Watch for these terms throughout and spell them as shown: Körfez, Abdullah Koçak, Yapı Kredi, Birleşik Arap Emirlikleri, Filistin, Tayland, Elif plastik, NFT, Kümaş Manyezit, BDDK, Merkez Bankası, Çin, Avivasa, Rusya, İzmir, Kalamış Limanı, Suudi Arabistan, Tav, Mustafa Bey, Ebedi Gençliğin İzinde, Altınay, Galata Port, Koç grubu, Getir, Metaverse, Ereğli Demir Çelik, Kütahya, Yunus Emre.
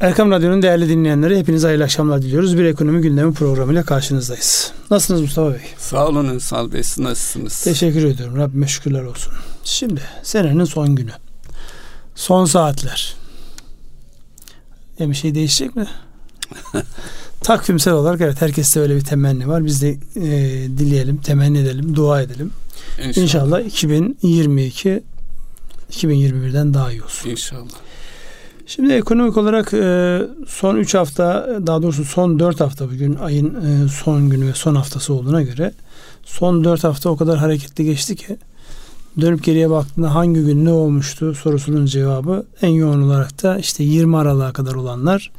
Erkam Radyo'nun değerli dinleyenleri, hepinize hayırlı akşamlar diliyoruz. Bir ekonomi gündemi programıyla karşınızdayız. Nasılsınız Mustafa Bey? Sağ olun Ünsal Bey, nasılsınız? Teşekkür ediyorum. Rabbime şükürler olsun. Şimdi senenin son günü. Son saatler. Bir şey değişecek mi? Takvimsel olarak evet, herkeste öyle bir temenni var. Biz de dileyelim, temenni edelim, dua edelim. İnşallah 2022 2021'den daha iyi olsun. İnşallah. Şimdi ekonomik olarak son 3 hafta, daha doğrusu son 4 hafta, bugün ayın son günü ve son haftası olduğuna göre son 4 hafta o kadar hareketli geçti ki dönüp geriye baktığında hangi gün ne olmuştu sorusunun cevabı en yoğun olarak da işte 20 Aralık'a kadar olanlar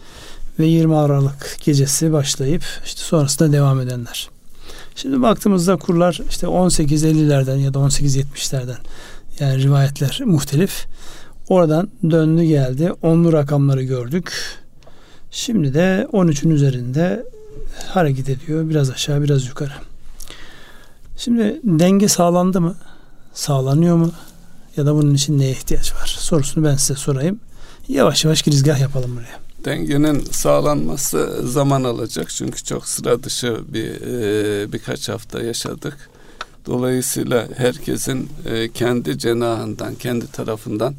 ve 20 Aralık gecesi başlayıp işte sonrasında devam edenler. Şimdi baktığımızda kurlar işte 18.50'lerden ya da 18.70'lerden, yani rivayetler muhtelif. Oradan döndü geldi. Onlu rakamları gördük. Şimdi de 13'ün üzerinde hareket ediyor. Biraz aşağı biraz yukarı. Şimdi denge sağlandı mı? Sağlanıyor mu? Ya da bunun için neye ihtiyaç var? Sorusunu ben size sorayım. Yavaş yavaş girizgah yapalım buraya. Dengenin sağlanması zaman alacak. Çünkü çok sıra dışı birkaç hafta yaşadık. Dolayısıyla herkesin kendi cenahından, kendi tarafından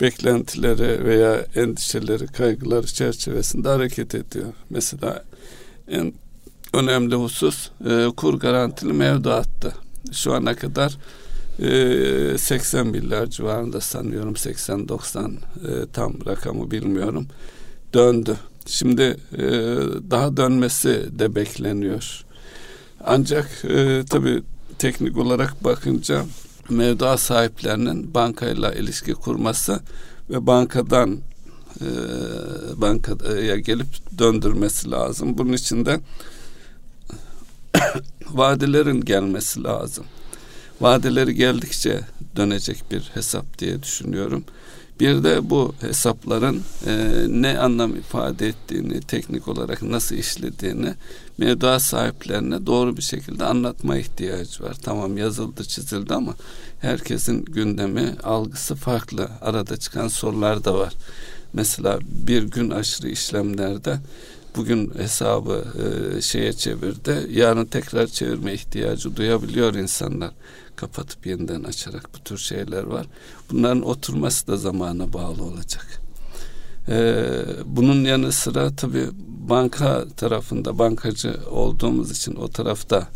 beklentileri veya endişeleri, kaygıları çerçevesinde hareket ediyor. Mesela en önemli husus kur garantili mevduattı. Şu ana kadar 80 milyar civarında sanıyorum, 80-90 tam rakamı bilmiyorum, döndü. Şimdi daha dönmesi de bekleniyor. Ancak tabii teknik olarak bakınca mevduat sahiplerinin bankayla ilişki kurması ve bankadan bankaya gelip döndürmesi lazım. Bunun için de vadelerin gelmesi lazım. Vadeleri geldikçe dönecek bir hesap diye düşünüyorum. Bir de bu hesapların ne anlam ifade ettiğini, teknik olarak nasıl işlediğini mevduat sahiplerine doğru bir şekilde anlatma ihtiyacı var. Tamam, yazıldı çizildi ama herkesin gündemi, algısı farklı. Arada çıkan sorular da var. Mesela bir gün aşırı işlemlerde bugün hesabı şeye çevirdi, yarın tekrar çevirme ihtiyacı duyabiliyor insanlar. Kapatıp yeniden açarak, bu tür şeyler var. Bunların oturması da zamana bağlı olacak. Bunun yanı sıra tabii banka tarafında, bankacı olduğumuz için o tarafta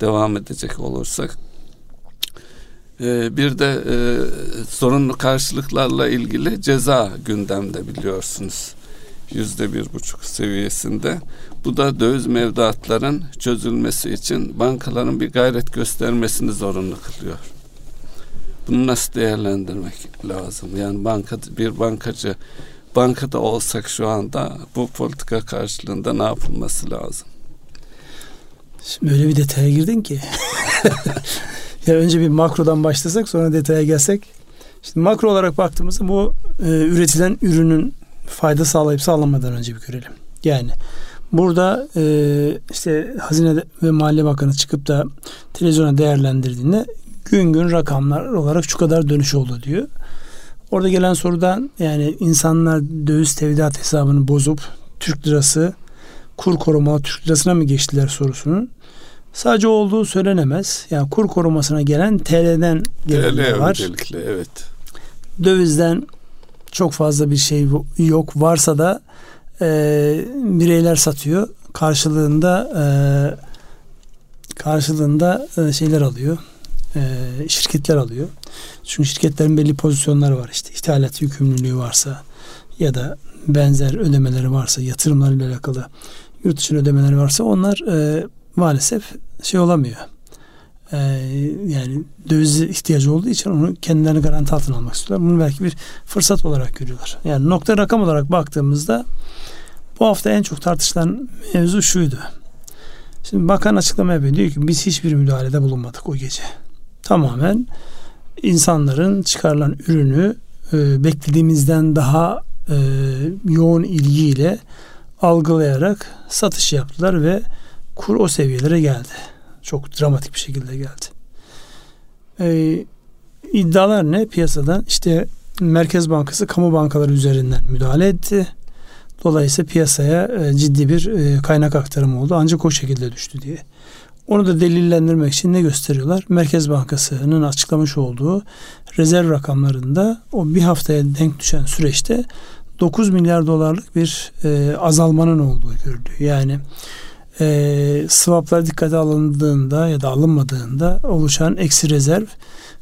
devam edecek olursak bir de zorunlu karşılıklarla ilgili ceza gündemde, biliyorsunuz. %1,5 seviyesinde. Bu da döviz mevduatların çözülmesi için bankaların bir gayret göstermesini zorunlu kılıyor. Bunu nasıl değerlendirmek lazım? Yani bir bankacı bankada olsak şu anda bu politika karşılığında ne yapılması lazım? Şimdi öyle bir detaya girdin ki ya önce bir makrodan başlasak, sonra detaya gelsek. Şimdi makro olarak baktığımızda bu üretilen ürünün fayda sağlayıp sağlamadan önce bir görelim. Yani burada işte Hazine ve Maliye Bakanı çıkıp da televizyona değerlendirdiğinde gün gün rakamlar olarak şu kadar dönüş oldu diyor. Orada gelen sorudan, yani insanlar döviz tevdiat hesabını bozup Türk lirası, kur korumalı Türk lirasına mı geçtiler sorusunun sadece olduğu söylenemez. Yani kur korumasına gelen TL'den gelenler var. Öncelikle, evet. Dövizden çok fazla bir şey yok. Varsa da bireyler satıyor. Karşılığında şeyler alıyor. Şirketler alıyor. Çünkü şirketlerin belli pozisyonları var. İşte ithalat yükümlülüğü varsa ya da benzer ödemeleri varsa, yatırımlarıyla alakalı yurt dışı ödemeleri varsa onlar maalesef şey olamıyor. Yani döviz ihtiyacı olduğu için onu kendilerini garanti altına almak istiyorlar. Bunu belki bir fırsat olarak görüyorlar. Yani nokta rakam olarak baktığımızda bu hafta en çok tartışılan mevzu şuydu. Şimdi bakan açıklama yapıyor. Diyor ki biz hiçbir müdahalede bulunmadık o gece. Tamamen insanların çıkarılan ürünü beklediğimizden daha yoğun ilgiyle algılayarak satış yaptılar ve kur o seviyelere geldi. Çok dramatik bir şekilde geldi. İddialar ne? Piyasadan işte Merkez Bankası kamu bankaları üzerinden müdahale etti. Dolayısıyla piyasaya ciddi bir kaynak aktarımı oldu. Ancak o şekilde düştü diye. Onu da delillendirmek için ne gösteriyorlar? Merkez Bankası'nın açıklamış olduğu rezerv rakamlarında o bir haftaya denk düşen süreçte 9 milyar dolarlık bir azalmanın olduğu görülüyor. Yani swaplar dikkate alındığında ya da alınmadığında oluşan eksi rezerv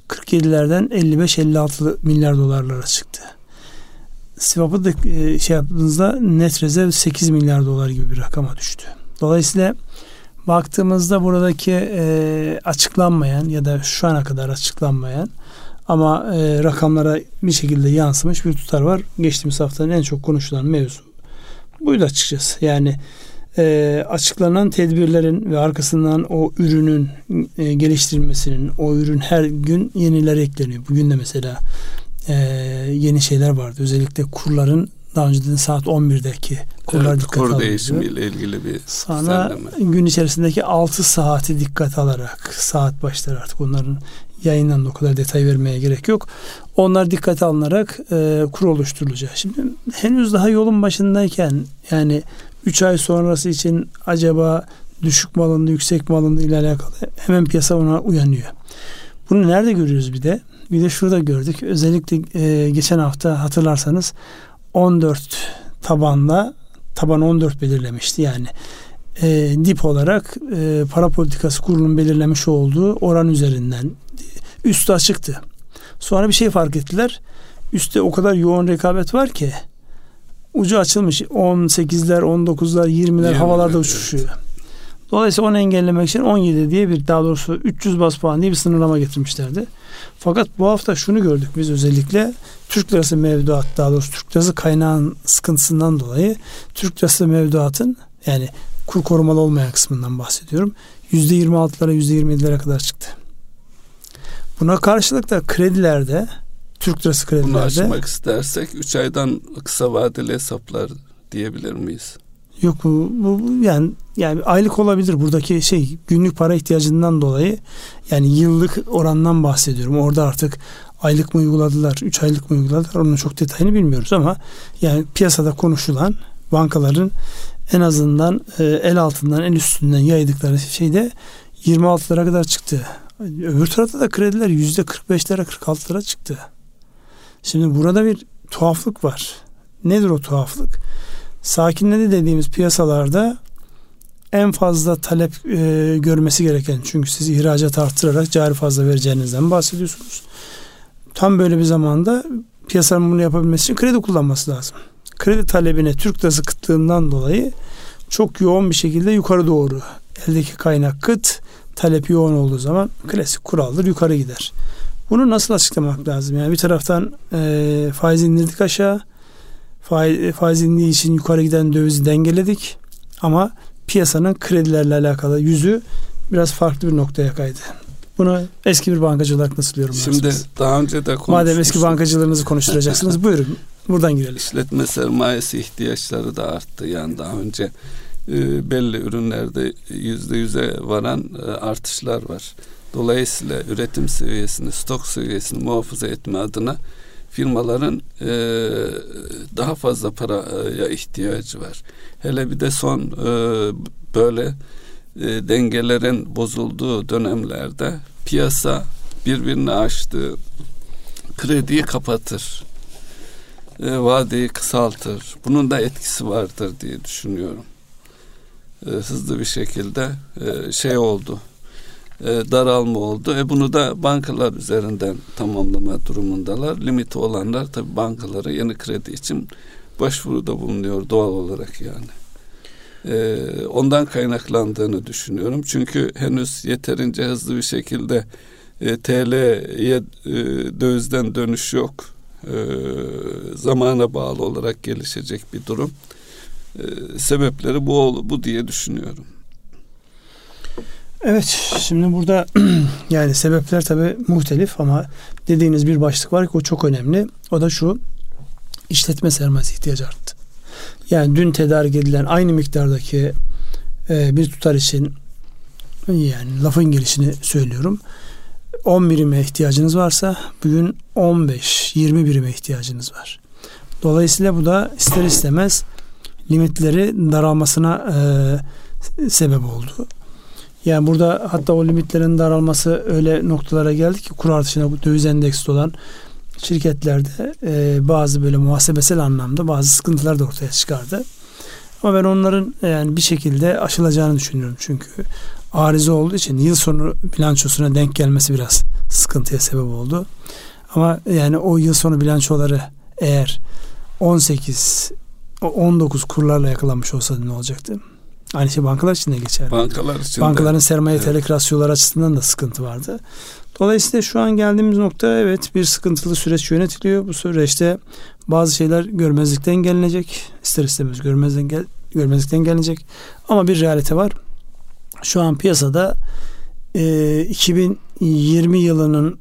47'lerden 55-56 milyar dolarlara çıktı. Swap'ı da yaptığınızda net rezerv 8 milyar dolar gibi bir rakama düştü. Dolayısıyla baktığımızda buradaki açıklanmayan ya da şu ana kadar açıklanmayan ama rakamlara bir şekilde yansımış bir tutar var. Geçtiğimiz haftanın en çok konuşulan mevzu buydu açıkçası. Yani açıklanan tedbirlerin ve arkasından o ürünün geliştirilmesinin, o ürün her gün yeniler ekleniyor. Bugün de mesela yeni şeyler vardı. Özellikle kurların daha önceden saat 11'deki kurlar evet, dikkat alındı. Kur değişimiyle ilgili bir sana düzenleme. Gün içerisindeki 6 saati dikkat alarak saat başları artık onların yayından da o kadar detay vermeye gerek yok. Onlar dikkate alınarak kur oluşturulacak. Şimdi henüz daha yolun başındayken yani 3 ay sonrası için acaba düşük mü alındı, yüksek mi alındı ile alakalı hemen piyasa ona uyanıyor. Bunu nerede görüyoruz bir de? Bir de şurada gördük. Özellikle geçen hafta hatırlarsanız 14 tabanla taban 14 belirlemişti. Yani dip olarak para politikası kurulunun belirlemiş olduğu oran üzerinden üstü açıktı. Sonra bir şey fark ettiler. Üstte o kadar yoğun rekabet var ki ucu açılmış. 18'ler, 19'lar, 20'ler yani, havalarda evet, uçuşuyor. Dolayısıyla onu engellemek için 17 diye bir daha doğrusu 300 baz puan diye bir sınırlama getirmişlerdi. Fakat bu hafta şunu gördük biz özellikle Türk lirası mevduat daha doğrusu Türk lirası kaynağın sıkıntısından dolayı Türk lirası mevduatın yani kur korumalı olmayan kısmından bahsediyorum. %26'lara %27'lere kadar çıktı. Buna karşılık da kredilerde Türk lirası kredilerde. Bunu açmak istersek 3 aydan kısa vadeli hesaplar diyebilir miyiz? Yok bu yani aylık olabilir buradaki günlük para ihtiyacından dolayı yani yıllık orandan bahsediyorum. Orada artık aylık mı uyguladılar, 3 aylık mı uyguladılar onun çok detayını bilmiyoruz ama yani piyasada konuşulan bankaların en azından el altından el üstünden yaydıkları şeyde 26'lara kadar çıktı. Öbür tarafta da krediler %45'lere 46'lara çıktı. Şimdi burada bir tuhaflık var. Nedir o tuhaflık? Sakinledi dediğimiz piyasalarda en fazla talep görmesi gereken çünkü siz ihracat artırarak cari fazla vereceğinizden bahsediyorsunuz. Tam böyle bir zamanda piyasanın bunu yapabilmesi için kredi kullanması lazım. Kredi talebine Türk lirası kıtlığından dolayı çok yoğun bir şekilde yukarı doğru eldeki kaynak kıt talep yoğun olduğu zaman klasik kuraldır yukarı gider. Bunu nasıl açıklamak lazım? Yani bir taraftan faiz indirdik aşağı faiz indiği için yukarı giden dövizi dengeledik ama piyasanın kredilerle alakalı yüzü biraz farklı bir noktaya kaydı. Bunu eski bir bankacı olarak nasıl yorumlarsınız? Şimdi daha önce de konuşmuştuk. Madem eski bankacılarınızı konuşturacaksınız buyurun buradan girelim. İşletme sermayesi ihtiyaçları da arttı. Yani daha önce belli ürünlerde %100'e varan artışlar var. Dolayısıyla üretim seviyesini, stok seviyesini muhafaza etme adına firmaların daha fazla paraya ihtiyacı var. Hele bir de son böyle dengelerin bozulduğu dönemlerde piyasa birbirini aştığı krediyi kapatır. Vadeyi kısaltır. Bunun da etkisi vardır diye düşünüyorum. Hızlı bir şekilde oldu. Daralma oldu. Bunu da bankalar üzerinden tamamlama durumundalar. Limiti olanlar tabii bankalara yeni kredi için başvuruda bulunuyor doğal olarak yani. Ondan kaynaklandığını düşünüyorum. Çünkü henüz yeterince hızlı bir şekilde TL'ye dövizden dönüş yok. Zamana bağlı olarak gelişecek bir durum. Sebepleri bu diye düşünüyorum. Evet, şimdi burada yani sebepler tabii muhtelif ama dediğiniz bir başlık var ki o çok önemli. O da şu, işletme sermayesi ihtiyacı arttı. Yani dün tedarik edilen aynı miktardaki bir tutar için yani lafın gelişini söylüyorum. 10 birime ihtiyacınız varsa bugün 15-20 birime ihtiyacınız var. Dolayısıyla bu da ister istemez limitleri daralmasına sebep oldu. Yani burada hatta o limitlerin daralması öyle noktalara geldi ki kur artışına döviz endeksli olan şirketlerde bazı böyle muhasebesel anlamda bazı sıkıntılar da ortaya çıkardı. Ama ben onların yani bir şekilde aşılacağını düşünüyorum. Çünkü arıza olduğu için yıl sonu bilançosuna denk gelmesi biraz sıkıntıya sebep oldu. Ama yani o yıl sonu bilançoları eğer 18-19 kurlarla yakalanmış olsaydı ne olacaktı? Aynı şey bankalar için de geçerli. Bankaların sermaye yeterlik rasyoları açısından da sıkıntı vardı. Dolayısıyla şu an geldiğimiz nokta evet bir sıkıntılı süreç yönetiliyor. Bu süreçte bazı şeyler görmezlikten gelinecek. İster istemez görmezlikten gelinecek. Ama bir realite var. Şu an piyasada 2020 yılının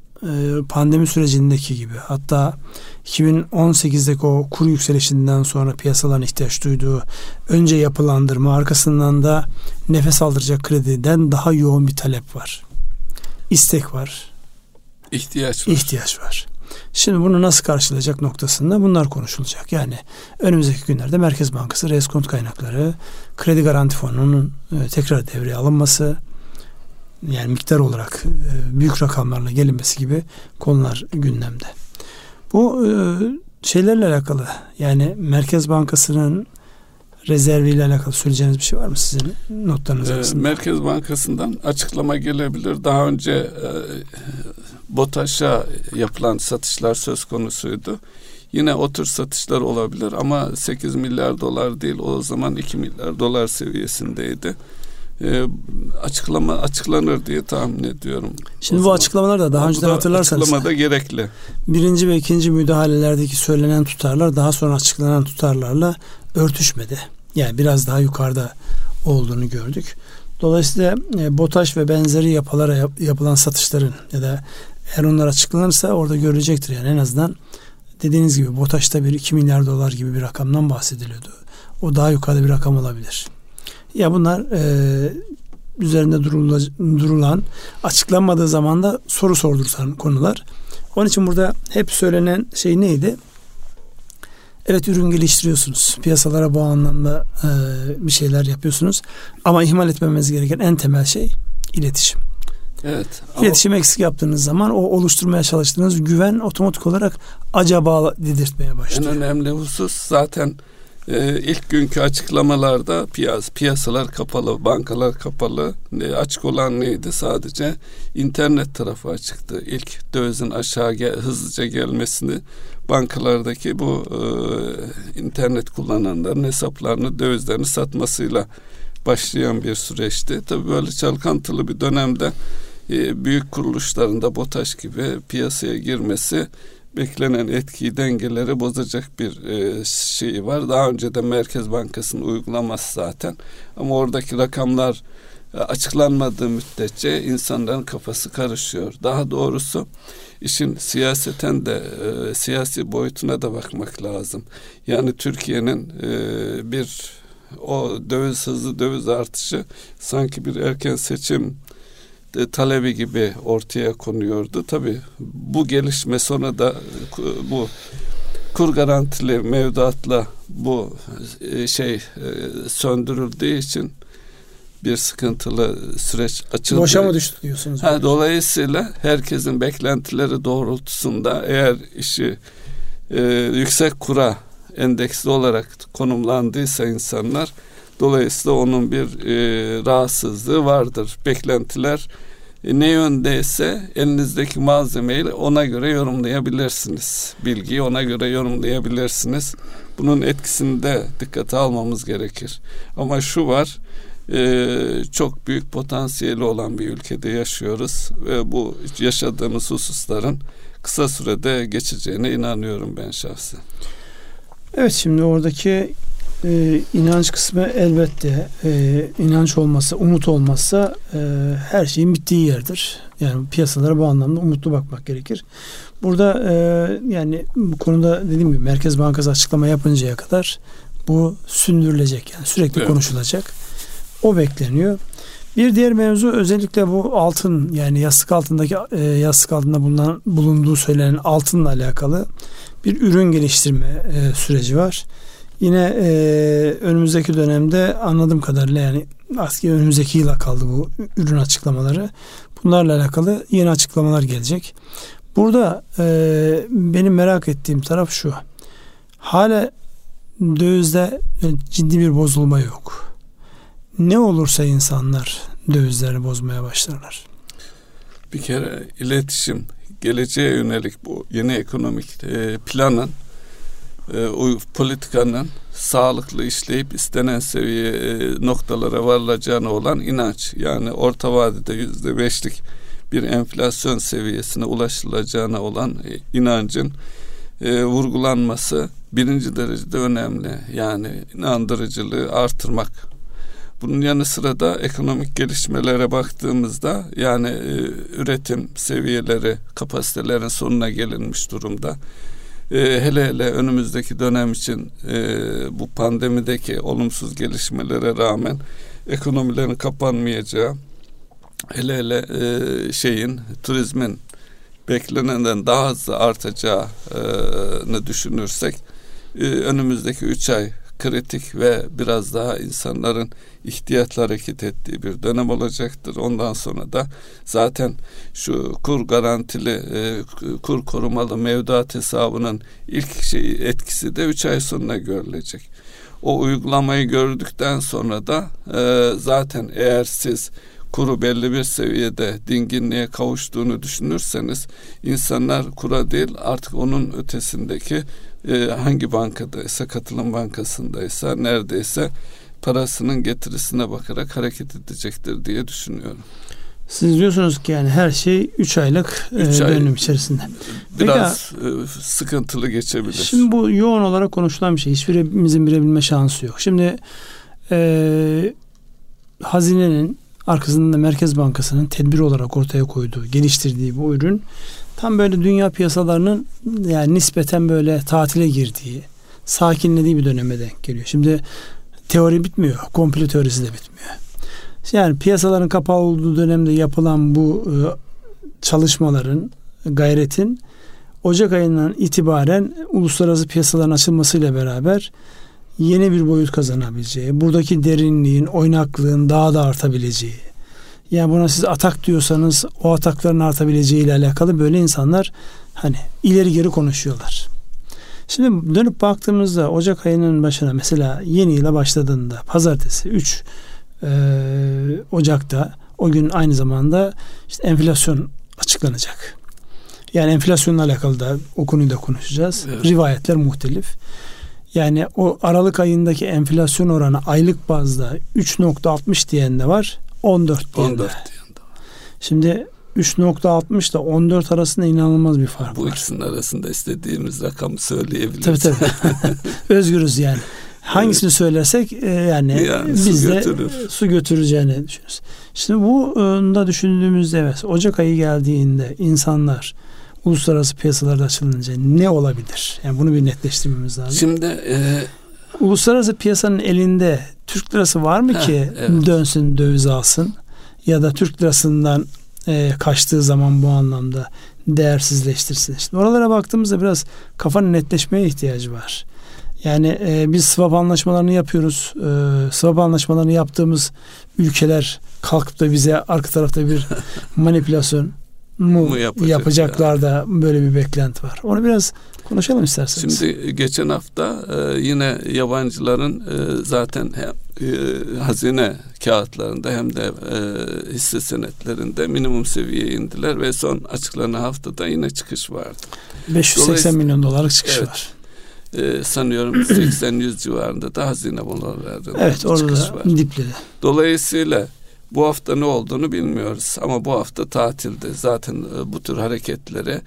pandemi sürecindeki gibi, hatta 2018'deki o kur yükselişinden sonra piyasaların ihtiyaç duyduğu önce yapılandırma, arkasından da nefes aldıracak krediden daha yoğun bir talep var. İstek var. İhtiyaç var. Şimdi bunu nasıl karşılayacak noktasında bunlar konuşulacak. Yani önümüzdeki günlerde Merkez Bankası reskont kaynakları, kredi garanti fonunun tekrar devreye alınması, yani miktar olarak büyük rakamlarla gelinmesi gibi konular gündemde. Bu şeylerle alakalı, yani Merkez Bankası'nın rezerviyle alakalı söyleyeceğiniz bir şey var mı sizin notlarınız arasında? Merkez Bankası'ndan açıklama gelebilir. Daha önce BOTAŞ'a yapılan satışlar söz konusuydu. Yine o tür satışlar olabilir ama 8 milyar dolar değil, o zaman 2 milyar dolar seviyesindeydi. Açıklanır diye tahmin ediyorum. Şimdi bu açıklamalar da daha önceden hatırlarsanız. Açıklamada gerekli. Birinci ve ikinci müdahalelerdeki söylenen tutarlar daha sonra açıklanan tutarlarla örtüşmedi. Yani biraz daha yukarıda olduğunu gördük. Dolayısıyla BOTAŞ ve benzeri yapılara yapılan satışların ya da eğer onlar açıklanırsa orada görülecektir. Yani en azından dediğiniz gibi BOTAŞ'ta bir 2 milyar dolar gibi bir rakamdan bahsediliyordu. O daha yukarıda bir rakam olabilir. Ya bunlar üzerinde durulan, açıklanmadığı zaman da soru sorduran konular. Onun için burada hep söylenen şey neydi? Evet, ürün geliştiriyorsunuz. Piyasalara bu anlamda bir şeyler yapıyorsunuz. Ama ihmal etmemeniz gereken en temel şey iletişim. Evet. İletişim eksik yaptığınız zaman o oluşturmaya çalıştığınız güven otomatik olarak acaba dedirtmeye başlıyor. En önemli husus zaten ilk günkü açıklamalarda piyasalar kapalı, bankalar kapalı. Açık olan neydi? Sadece internet tarafı açıktı. İlk dövizin aşağı hızlıca gelmesini, bankalardaki bu internet kullananların hesaplarını, dövizlerini satmasıyla başlayan bir süreçti. Tabii böyle çalkantılı bir dönemde büyük kuruluşların da BOTAŞ gibi piyasaya girmesi beklenen etkiyi, dengeleri bozacak bir şey var. Daha önce de Merkez Bankası'nın uygulaması zaten. Ama oradaki rakamlar açıklanmadığı müddetçe insanların kafası karışıyor. Daha doğrusu işin siyaseten de siyasi boyutuna da bakmak lazım. Yani Türkiye'nin bir o hızlı döviz artışı sanki bir erken seçim talebi gibi ortaya konuyordu. Tabii bu gelişme sonra da bu kur garantili mevduatla bu şey söndürüldüğü için bir sıkıntılı süreç açıldı. Boşa mı düştü diyorsunuz? Dolayısıyla herkesin beklentileri doğrultusunda eğer işi yüksek kura endeksli olarak konumlandıysa insanlar, dolayısıyla onun bir rahatsızlığı vardır. Beklentiler ne yöndeyse elinizdeki malzemeyi ona göre yorumlayabilirsiniz. Bilgiyi ona göre yorumlayabilirsiniz. Bunun etkisini de dikkate almamız gerekir. Ama şu var, çok büyük potansiyeli olan bir ülkede yaşıyoruz. Ve bu yaşadığımız hususların kısa sürede geçeceğine inanıyorum ben şahsen. Evet, şimdi oradaki inanç kısmı elbette inanç olmazsa, umut olmazsa her şeyin bittiği yerdir. Yani piyasalara bu anlamda umutlu bakmak gerekir. Burada yani bu konuda dediğim gibi Merkez Bankası açıklama yapıncaya kadar bu sündürülecek. Yani sürekli konuşulacak. O bekleniyor. Bir diğer mevzu özellikle bu altın, yani yastık altında bulunduğu söylenen altınla alakalı bir ürün geliştirme süreci var. Yine önümüzdeki dönemde anladığım kadarıyla, yani askeri önümüzdeki yıla kaldı bu ürün açıklamaları. Bunlarla alakalı yeni açıklamalar gelecek. Burada benim merak ettiğim taraf şu. Hala dövizde ciddi bir bozulma yok. Ne olursa insanlar dövizleri bozmaya başlarlar. Bir kere iletişim, geleceğe yönelik bu yeni ekonomik planın, politikanın sağlıklı işleyip istenen seviye noktalara varılacağına olan inanç. Yani orta vadede %5'lik bir enflasyon seviyesine ulaşılacağına olan inancın vurgulanması birinci derecede önemli. Yani inandırıcılığı artırmak. Bunun yanı sıra da ekonomik gelişmelere baktığımızda, yani üretim seviyeleri, kapasitelerin sonuna gelinmiş durumda. Hele önümüzdeki dönem için bu pandemideki olumsuz gelişmelere rağmen ekonomilerin kapanmayacağı, turizmin beklenenden daha hızlı artacağını düşünürsek önümüzdeki 3 ay kritik ve biraz daha insanların ihtiyaçla hareket ettiği bir dönem olacaktır. Ondan sonra da zaten şu kur garantili, kur korumalı mevduat hesabının ilk etkisi de 3 ay sonuna görülecek. O uygulamayı gördükten sonra da zaten eğer siz kuru belli bir seviyede dinginliğe kavuştuğunu düşünürseniz, insanlar kura değil artık onun ötesindeki hangi bankadaysa, katılım bankasındaysa, neredeyse parasının getirisine bakarak hareket edecektir diye düşünüyorum. Siz diyorsunuz ki yani her şey 3 aylık dönüm içerisinde. Biraz sıkıntılı geçebilir. Şimdi bu yoğun olarak konuşulan bir şey. Hiçbirimizin bilebilme şansı yok. Şimdi hazinenin arkasında da Merkez Bankası'nın tedbir olarak ortaya koyduğu, geliştirdiği bu ürün tam böyle dünya piyasalarının yani nispeten böyle tatile girdiği, sakinlediği bir döneme denk geliyor. Şimdi teori bitmiyor, komplo teorisi de bitmiyor. Yani piyasaların kapalı olduğu dönemde yapılan bu çalışmaların, gayretin Ocak ayından itibaren uluslararası piyasaların açılmasıyla beraber yeni bir boyut kazanabileceği, buradaki derinliğin, oynaklığın daha da artabileceği, yani buna siz atak diyorsanız o atakların artabileceği ile alakalı böyle insanlar hani ileri geri konuşuyorlar. Şimdi dönüp baktığımızda Ocak ayının başına, mesela yeni yıla başladığında pazartesi 3 Ocak'ta, o gün aynı zamanda işte enflasyon açıklanacak. Yani enflasyonla alakalı da o konuyu da konuşacağız. Evet. Rivayetler muhtelif. Yani o Aralık ayındaki enflasyon oranı aylık bazda 3.60 diyen de var, 14 diyen de var. Şimdi 3.60 ile 14 arasında inanılmaz bir fark var. Bu ikisinin arasında istediğimiz rakamı söyleyebiliriz. Tabii. Özgürüz yani. Hangisini söylersek yani biz su de götürür. Su götüreceğini düşünürüz. Şimdi bunu da düşündüğümüzde evet, Ocak ayı geldiğinde insanlar uluslararası piyasalarda açılınca ne olabilir? Yani bunu bir netleştirmemiz lazım. Şimdi uluslararası piyasanın elinde Türk lirası var mı ki dönsün döviz alsın, ya da Türk lirasından kaçtığı zaman bu anlamda değersizleştirsin. İşte oralara baktığımızda biraz kafanın netleşmeye ihtiyacı var. Yani biz swap anlaşmalarını yapıyoruz. Swap anlaşmalarını yaptığımız ülkeler kalkıp da bize arka tarafta bir manipülasyon yapacaklar yani. Da böyle bir beklenti var. Onu biraz konuşalım isterseniz. Şimdi geçen hafta yine yabancıların zaten hem hazine kağıtlarında hem de hisse senetlerinde minimum seviyeye indiler ve son açıklanan haftada yine çıkış vardı. 580 milyon dolarlık çıkış var. Sanıyorum 80-100 civarında da hazine bonolarında orada çıkış var. Dipledi. Dolayısıyla bu hafta ne olduğunu bilmiyoruz ama bu hafta tatilde. Zaten bu tür hareketleri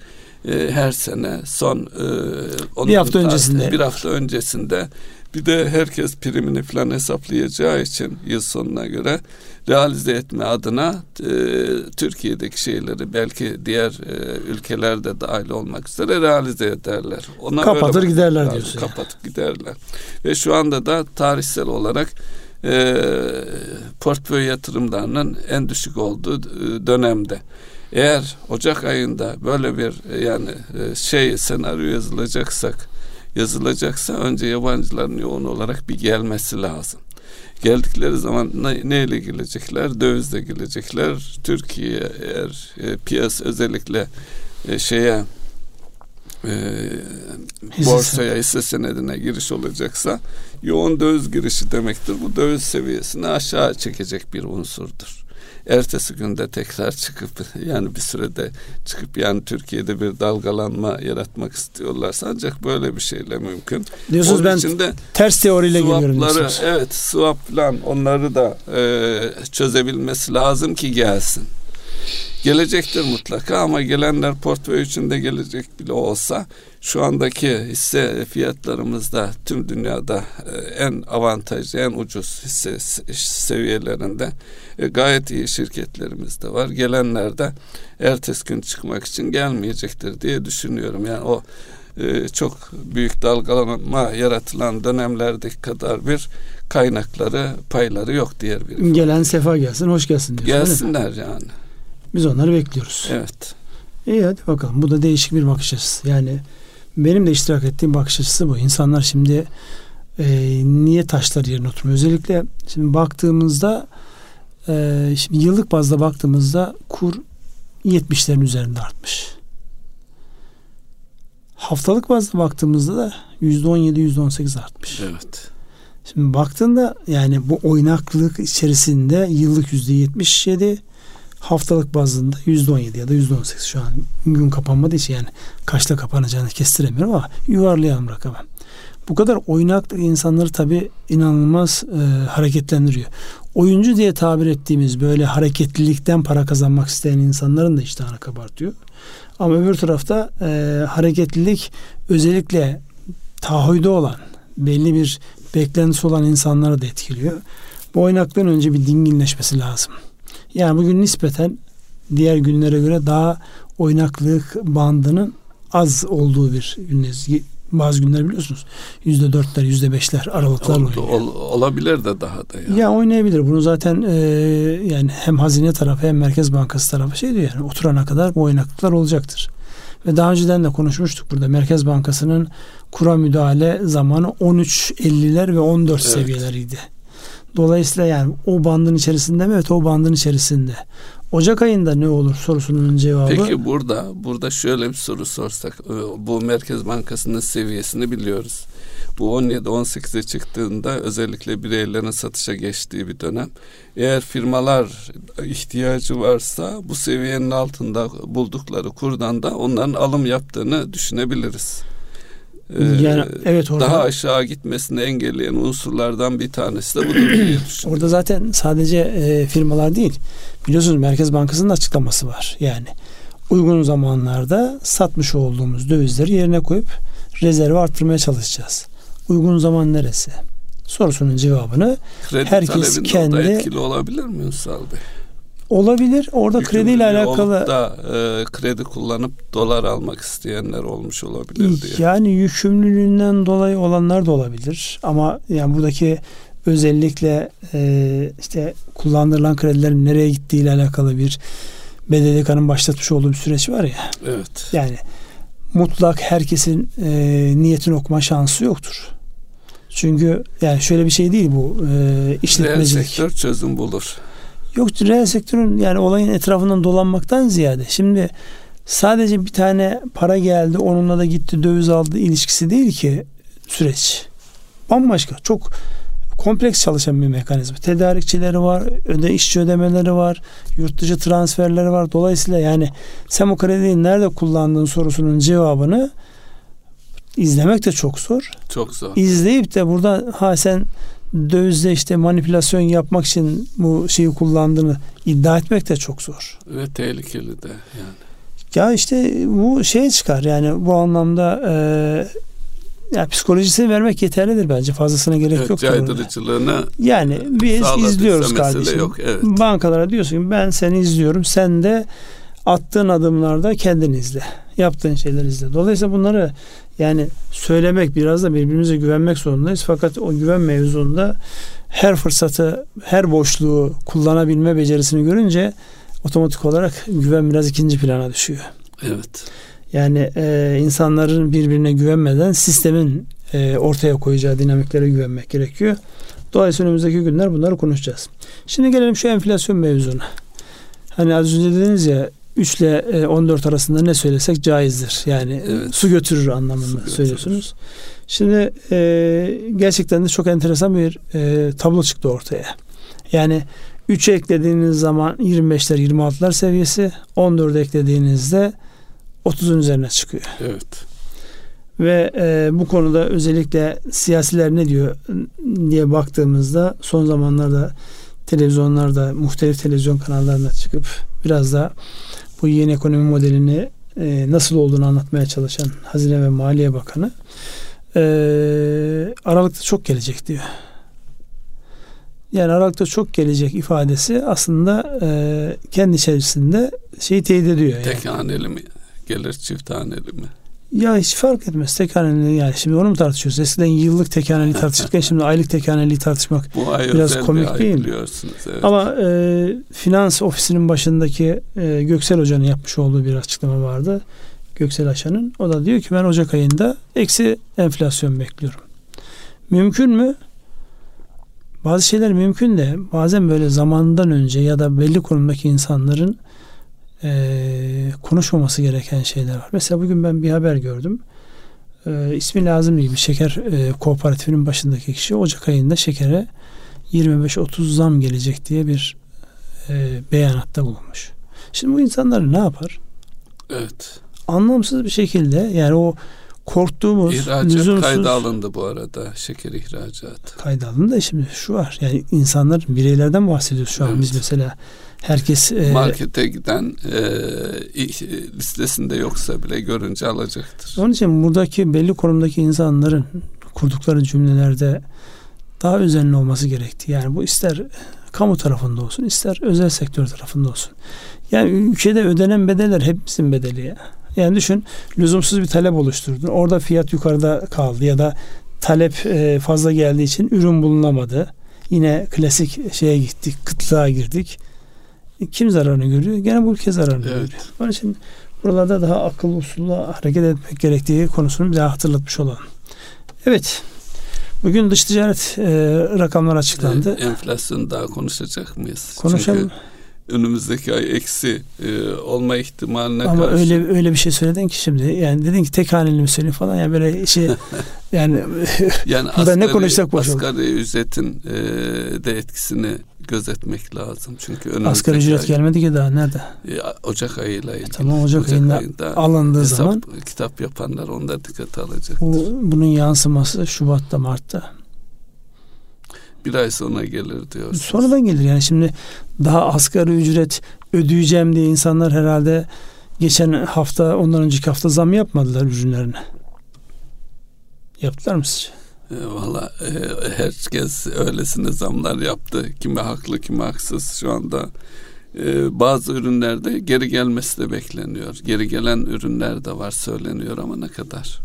her sene son bir hafta öncesinde, bir de herkes primini falan hesaplayacağı için yıl sonuna göre realize etme adına Türkiye'deki şeyleri belki diğer ülkelerde dahil olmak üzere realize ederler. Ona kapatır giderler diyorsun. Kapatıp giderler. Ve şu anda da tarihsel olarak portföy yatırımlarının en düşük olduğu dönemde. Eğer Ocak ayında böyle bir senaryo yazılacaksak yazılacaksa önce yabancıların yoğun olarak bir gelmesi lazım. Geldikleri zaman neyle gelecekler? Dövizle gelecekler. Türkiye eğer piyasa özellikle borsaya, hisse senedine giriş olacaksa yoğun döviz girişi demektir. Bu döviz seviyesini aşağı çekecek bir unsurdur. Ertesi günde tekrar çıkıp yani bir sürede çıkıp yani Türkiye'de bir dalgalanma yaratmak istiyorlarsa ancak böyle bir şeyle mümkün. Diyorsunuz onun ben için de ters teoriyle geliyorum diyorsunuz. Evet, swap falan onları da çözebilmesi lazım ki gelsin. Gelecektir mutlaka ama gelenler portföy içinde gelecek bile olsa şu andaki hisse fiyatlarımızda tüm dünyada en avantajlı, en ucuz hisse seviyelerinde gayet iyi şirketlerimiz de var. Gelenler de ertesi gün çıkmak için gelmeyecektir diye düşünüyorum. Yani o çok büyük dalgalanma yaratılan dönemlerdeki kadar bir kaynakları, payları yok diğer biri. Gelen sefa gelsin, hoş gelsin diyorsun. Gelsinler yani. Biz onları bekliyoruz. Evet. İyi, hadi bakalım. Bu da değişik bir bakış açısı. Yani benim de iştirak ettiğim bakış açısı bu. İnsanlar şimdi niye taşlar yerine oturmuyor? Özellikle şimdi baktığımızda şimdi yıllık bazda baktığımızda kur 70'lerin üzerinde artmış. Haftalık bazda baktığımızda da %17, %18 artmış. Evet. Şimdi baktığında yani bu oynaklık içerisinde yıllık %77, haftalık bazında %17 ya da %18 şu an gün kapanmadığı için yani kaçla kapanacağını kestiremiyorum ama yuvarlayan rakamı. Bu kadar oynaklık insanları tabii inanılmaz hareketlendiriyor. Oyuncu diye tabir ettiğimiz böyle hareketlilikten para kazanmak isteyen insanların da iştahını kabartıyor. Ama öbür tarafta hareketlilik özellikle taahhüde olan belli bir beklentisi olan insanları da etkiliyor. Bu oynaklığın önce bir dinginleşmesi lazım. Yani bugün nispeten diğer günlere göre daha oynaklık bandının az olduğu bir gündeyiz. Bazı günler biliyorsunuz %4'ler, %5'ler aralıklarla oynuyor. Olabilir de daha da ya. Ya oynayabilir. Bunu zaten yani hem hazine tarafı hem Merkez Bankası tarafı şey diyor yani oturana kadar bu oynaklıklar olacaktır. Ve daha önceden de konuşmuştuk burada. Merkez Bankası'nın kura müdahale zamanı 13.50'ler ve 14 evet. seviyeleriydi. Dolayısıyla yani o bandın içerisinde mi? Evet, o bandın içerisinde. Ocak ayında ne olur sorusunun cevabı. Peki burada şöyle bir soru sorsak. Bu Merkez Bankası'nın seviyesini biliyoruz. Bu 17-18'e çıktığında özellikle bireylerin satışa geçtiği bir dönem. Eğer firmalar ihtiyacı varsa bu seviyenin altında buldukları kurdan da onların alım yaptığını düşünebiliriz. Yani, evet, orada, daha aşağı gitmesini engelleyen unsurlardan bir tanesi de budur diye düşünüyorum. Orada zaten sadece firmalar değil. Biliyorsunuz Merkez Bankası'nın açıklaması var. Yani uygun zamanlarda satmış olduğumuz dövizleri yerine koyup rezervi arttırmaya çalışacağız. Uygun zaman neresi? Sorusunun cevabını kredi herkes kendi... Kredi etkili olabilir mi Ünsal Bey? Olabilir. Orada krediyle alakalı da kredi kullanıp dolar almak isteyenler olmuş olabilir diye. Yani yükümlülüğünden dolayı olanlar da olabilir. Ama yani buradaki özellikle işte kullandırılan kredilerin nereye gittiğiyle alakalı bir BDDK'nın başlatmış olduğu bir süreç var ya. Evet. Yani mutlak herkesin niyetini okuma şansı yoktur. Çünkü yani şöyle bir şey değil bu işletmecilik. Reel sektör çözüm bulur. Yok, reel sektörün yani olayın etrafından dolanmaktan ziyade şimdi sadece bir tane para geldi onunla da gitti döviz aldı ilişkisi değil ki süreç. Bambaşka, çok kompleks çalışan bir mekanizma. Tedarikçileri var, işçi ödemeleri var, yurt dışı transferleri var. Dolayısıyla yani sen o krediyi nerede kullandığın sorusunun cevabını izlemek de çok zor. Çok zor. İzleyip de burada sen dövizde işte manipülasyon yapmak için bu şeyi kullandığını iddia etmek de çok zor. Ve tehlikeli de yani. Ya işte bu şeye çıkar yani bu anlamda ya psikolojisini vermek yeterlidir bence. Fazlasına gerek evet, yok. Caydırıcılığını yani biz izliyoruz kardeşim. Yok, evet. Bankalara diyorsun ki ben seni izliyorum. Sen de attığın adımlarda kendini izle. Yaptığın şeyleri izle. Dolayısıyla bunları yani söylemek biraz da birbirimize güvenmek zorundayız. Fakat o güven mevzunda her fırsatı, her boşluğu kullanabilme becerisini görünce otomatik olarak güven biraz ikinci plana düşüyor. Evet. Yani insanların birbirine güvenmeden sistemin ortaya koyacağı dinamiklere güvenmek gerekiyor. Dolayısıyla önümüzdeki günler bunları konuşacağız. Şimdi gelelim şu enflasyon mevzuna. Hani az önce dediniz ya 3 ile 14 arasında ne söylesek caizdir. Yani evet, su götürür anlamında su götürür söylüyorsunuz. Şimdi gerçekten de çok enteresan bir tablo çıktı ortaya. Yani 3'e eklediğiniz zaman 25'ler 26'lar seviyesi, 14'e eklediğinizde 30'un üzerine çıkıyor. Evet. Ve bu konuda özellikle siyasiler ne diyor diye baktığımızda son zamanlarda televizyonlarda, muhtelif televizyon kanallarına çıkıp biraz da bu yeni ekonomi modelini nasıl olduğunu anlatmaya çalışan Hazine ve Maliye Bakanı Aralık'ta çok gelecek diyor. Yani Aralık'ta çok gelecek ifadesi aslında kendi içerisinde şeyi teyit ediyor. Yani. Tek haneli mi gelir, çift haneli mi? Ya hiç fark etmez. Tek haneli, yani şimdi onu mu tartışıyoruz? Eskiden yıllık tek haneli tartışırken şimdi aylık tek haneliyi tartışmak biraz komik değil mi? Evet. Ama finans ofisinin başındaki Göksel Hoca'nın yapmış olduğu bir açıklama vardı. Göksel Aşa'nın. O da diyor ki ben Ocak ayında eksi enflasyon bekliyorum. Mümkün mü? Bazı şeyler mümkün de bazen böyle zamandan önce ya da belli konumdaki insanların konuşmaması gereken şeyler var. Mesela bugün ben bir haber gördüm. İsmi lazım değil. Bir şeker kooperatifinin başındaki kişi Ocak ayında şekere 25-30 zam gelecek diye bir beyanatta bulunmuş. Şimdi bu insanlar ne yapar? Evet. Anlamsız bir şekilde yani o korktuğumuz ihracat lüzumsuz... kayda alındı bu arada. Şeker ihracatı. Kayda alındı da şimdi şu var. Yani insanlar bireylerden bahsediyoruz şu an. Evet. Biz mesela herkes markete giden listesinde yoksa bile görünce alacaktır. Onun için buradaki belli konumdaki insanların kurdukları cümlelerde daha özenli olması gerekti. Yani bu ister kamu tarafında olsun, ister özel sektör tarafında olsun. Yani ülkede ödenen bedeller hepimizin bedeli ya. Yani düşün, lüzumsuz bir talep oluşturdun. Orada fiyat yukarıda kaldı ya da talep fazla geldiği için ürün bulunamadı. Yine klasik şeye gittik, kıtlığa girdik. Kim zararını görüyor? Gene bu ülke zararını görüyor. Onun için buralarda daha akıllı usulle hareket etmek gerektiği konusunu bir daha hatırlatmış olalım. Evet. Bugün dış ticaret rakamları açıklandı. Enflasyonu daha konuşacak mıyız? Konuşalım. Çünkü önümüzdeki ay eksi olma ihtimaline ama karşı. Ama öyle bir şey söyledin ki şimdi. Yani dedin ki tek haneli mi söyleyeyim falan. Yani böyle şey yani asgari, ne konuşsak boş olur. Asgari ücretin de etkisini gözetmek lazım. Çünkü asgari ücret gelmedi ki daha. Nerede? Ocak ayıyla ilgili. Tamam, Ocak ayında alındığı zaman kitap yapanlar onda dikkate alacaktır. Bunun yansıması Şubat'ta, Mart'ta. Bir ay sonra gelir diyorsunuz. Sonradan gelir. Yani şimdi daha asgari ücret ödeyeceğim diye insanlar herhalde geçen hafta, ondan önceki hafta zam yapmadılar ürünlerine. Yaptılar mı sizce? Valla herkes öylesine zamlar yaptı. Kime haklı, kime haksız şu anda. Bazı ürünlerde geri gelmesi de bekleniyor. Geri gelen ürünler de var söyleniyor ama ne kadar?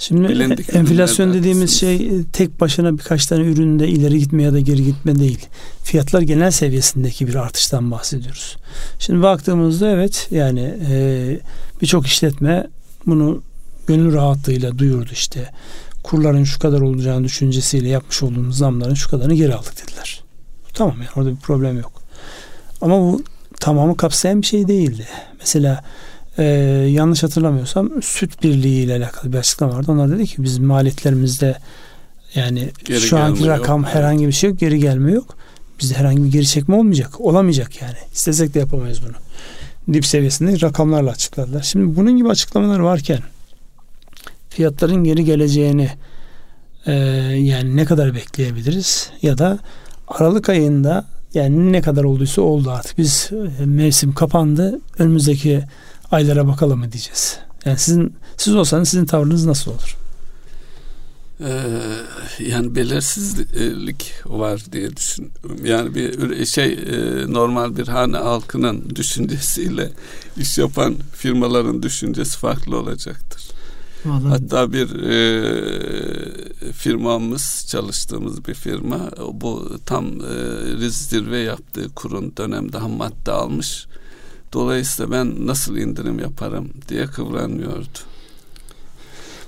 Şimdi bilindik enflasyon dediğimiz şey tek başına birkaç tane üründe ileri gitme ya da geri gitme değil. Fiyatlar genel seviyesindeki bir artıştan bahsediyoruz. Şimdi baktığımızda evet yani birçok işletme bunu gönül rahatlığıyla duyurdu işte. Kurların şu kadar olacağını düşüncesiyle yapmış olduğumuz zamların şu kadarını geri aldık dediler. Tamam, yani orada bir problem yok. Ama bu tamamı kapsayan bir şey değildi. Mesela yanlış hatırlamıyorsam Süt Birliği ile alakalı bir açıklama vardı. Onlar dedi ki biz maliyetlerimizde yani geri şu anki rakam yok, herhangi bir şey yok, geri gelme yok. Bizde herhangi bir geri çekme olmayacak. Olamayacak yani. İstesek de yapamayız bunu. Dip seviyesinde rakamlarla açıkladılar. Şimdi bunun gibi açıklamalar varken fiyatların geri geleceğini yani ne kadar bekleyebiliriz ya da Aralık ayında yani ne kadar olduysa oldu artık. Biz mevsim kapandı. Önümüzdeki aylara bakalım mı diyeceğiz. Yani siz olsanız sizin tavrınız nasıl olur? Yani belirsizlik var diye düşünüyorum. Yani bir normal bir hane halkının düşüncesiyle iş yapan firmaların düşüncesi farklı olacaktır. Vallahi. Hatta bir firmamız, çalıştığımız bir firma, bu tam zirve yaptığı kurun dönemde ham madde almış. Dolayısıyla ben nasıl indirim yaparım diye kıvranıyordu.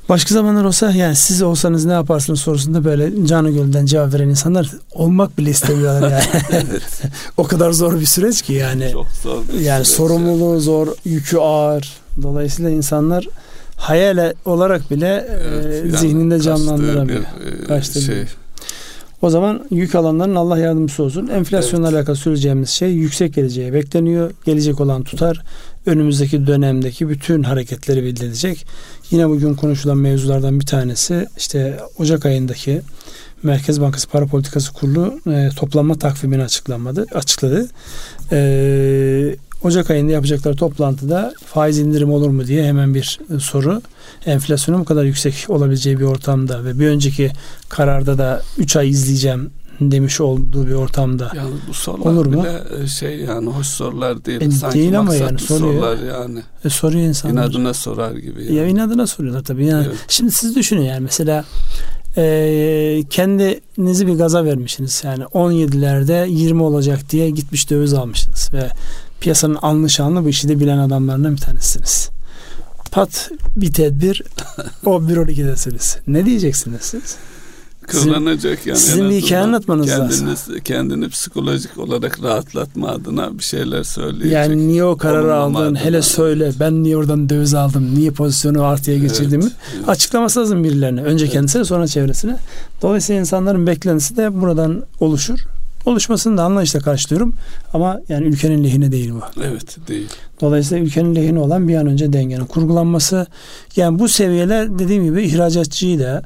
Başka zamanlar olsa, yani siz olsanız ne yaparsınız sorusunda böyle canı gönülden cevap veren insanlar olmak bile istemiyorlar yani. Evet. O kadar zor bir süreç ki yani. Çok zor bir yani süreç. Sorumluluğu yani. Zor, yükü ağır. Dolayısıyla insanlar hayal olarak bile evet, zihninde canlandıramıyor. Kaçtığı şey. O zaman yük alanların Allah yardımcısı olsun. Enflasyonla evet. alakalı söyleyeceğimiz şey yüksek geleceğe bekleniyor. Gelecek olan tutar önümüzdeki dönemdeki bütün hareketleri belirleyecek. Yine bugün konuşulan mevzulardan bir tanesi işte Ocak ayındaki Merkez Bankası Para Politikası Kurulu toplanma takvimini açıkladı. Ocak ayında yapacakları toplantıda faiz indirimi olur mu diye hemen bir soru. Enflasyonun bu kadar yüksek olabileceği bir ortamda ve bir önceki kararda da 3 ay izleyeceğim demiş olduğu bir ortamda. Yani bu sorular olur mu? Bile şey yani hoş sorular değil. Sanki değil ama yani sorular yani. Soruyor insanlar. İnadına sorar gibi. Yani. Ya inadına soruyorlar tabii. Yani evet. Şimdi siz düşünün yani mesela kendinizi bir gaza vermişsiniz. Yani 17'lerde 20 olacak diye gitmiş döviz almışsınız ve piyasanın anlı şanlı bu işi de bilen adamlarından bir tanesiniz. Pat bir tedbir 11-12'desiniz. Ne diyeceksiniz siz? Kıvranacak yani. Sizin bir hikaye anlatmanız lazım. Kendini psikolojik olarak rahatlatma adına bir şeyler söyleyecek. Yani niye o kararı aldın? Hele söyle. Ben niye oradan döviz aldım? Niye pozisyonu artıya geçirdim? Evet, evet. Açıklaması lazım birilerine. Önce kendisine sonra çevresine. Dolayısıyla insanların beklentisi de buradan oluşur. Oluşmasını da anlayışla karşılıyorum. Ama yani ülkenin lehine değil bu. Evet değil. Dolayısıyla ülkenin lehine olan bir an önce dengenin kurgulanması. Yani bu seviyeler dediğim gibi ihracatçıyı da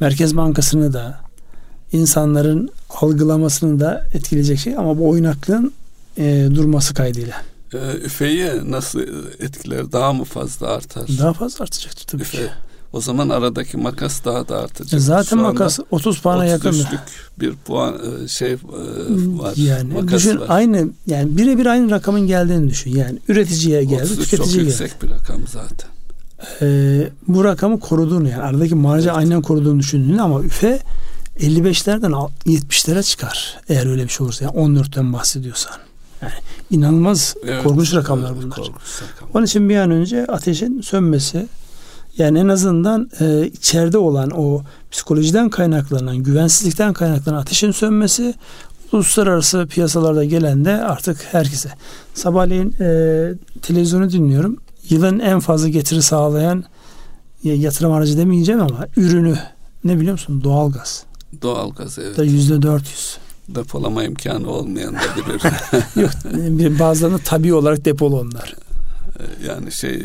Merkez Bankası'nı da insanların algılamasını da etkileyecek şey ama bu oynaklığın durması kaydıyla. Üfeyi nasıl etkiler? Daha mı fazla artar? Daha fazla artacaktır tabii Üfe. Ki. O zaman aradaki makas daha da artacak. Zaten makas 30 puana yakın. 33'lük bir puan şey var. Yani makas düşün var. Aynı yani birebir aynı rakamın geldiğini düşün. Yani üreticiye geldi, tüketiciye geldi. Çok yüksek bir rakam zaten. Bu rakamı koruduğunu yani aradaki marjı evet. aynen koruduğunu düşündüğünü ama üfe 55'lerden 70'lere çıkar eğer öyle bir şey olursa yani 14'ten bahsediyorsan yani inanılmaz evet, korkunç rakamlar evet, bunlar korkunç rakam. Onun için bir an önce ateşin sönmesi yani en azından içeride olan o psikolojiden kaynaklanan güvensizlikten kaynaklanan ateşin sönmesi uluslararası piyasalarda gelen de artık herkese sabahleyin televizyonu dinliyorum. Yılın en fazla getiri sağlayan yatırım aracı demeyeceğim ama ürünü ne biliyor musun? Doğalgaz. Doğalgaz evet. Da %400. Depolama imkanı olmayan da bilir. Yok bazılarında tabii olarak depolu onlar. Yani şey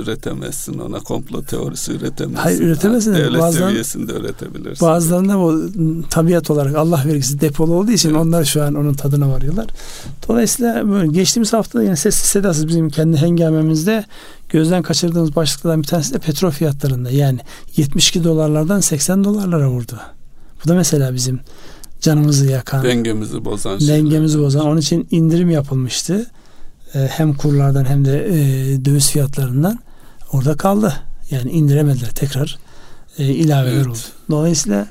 üretemezsin ona komplo teorisi üretemezsin. Hayır üretemezsin. Devlet seviyesinde üretebilirsin. Bazılarında bu tabiat olarak Allah vergisi depolu olduğu için evet. onlar şu an onun tadına varıyorlar. Dolayısıyla böyle geçtiğimiz hafta yine sessiz sedasız bizim kendi hengamemizde gözden kaçırdığımız başlıklardan bir tanesi de petrol fiyatlarında yani $72 $80 vurdu. Bu da mesela bizim canımızı yakan. Dengemizi bozan. Onun için indirim yapılmıştı. Hem kurlardan hem de döviz fiyatlarından orada kaldı. Yani indiremediler tekrar ilaveler evet. oldu. Dolayısıyla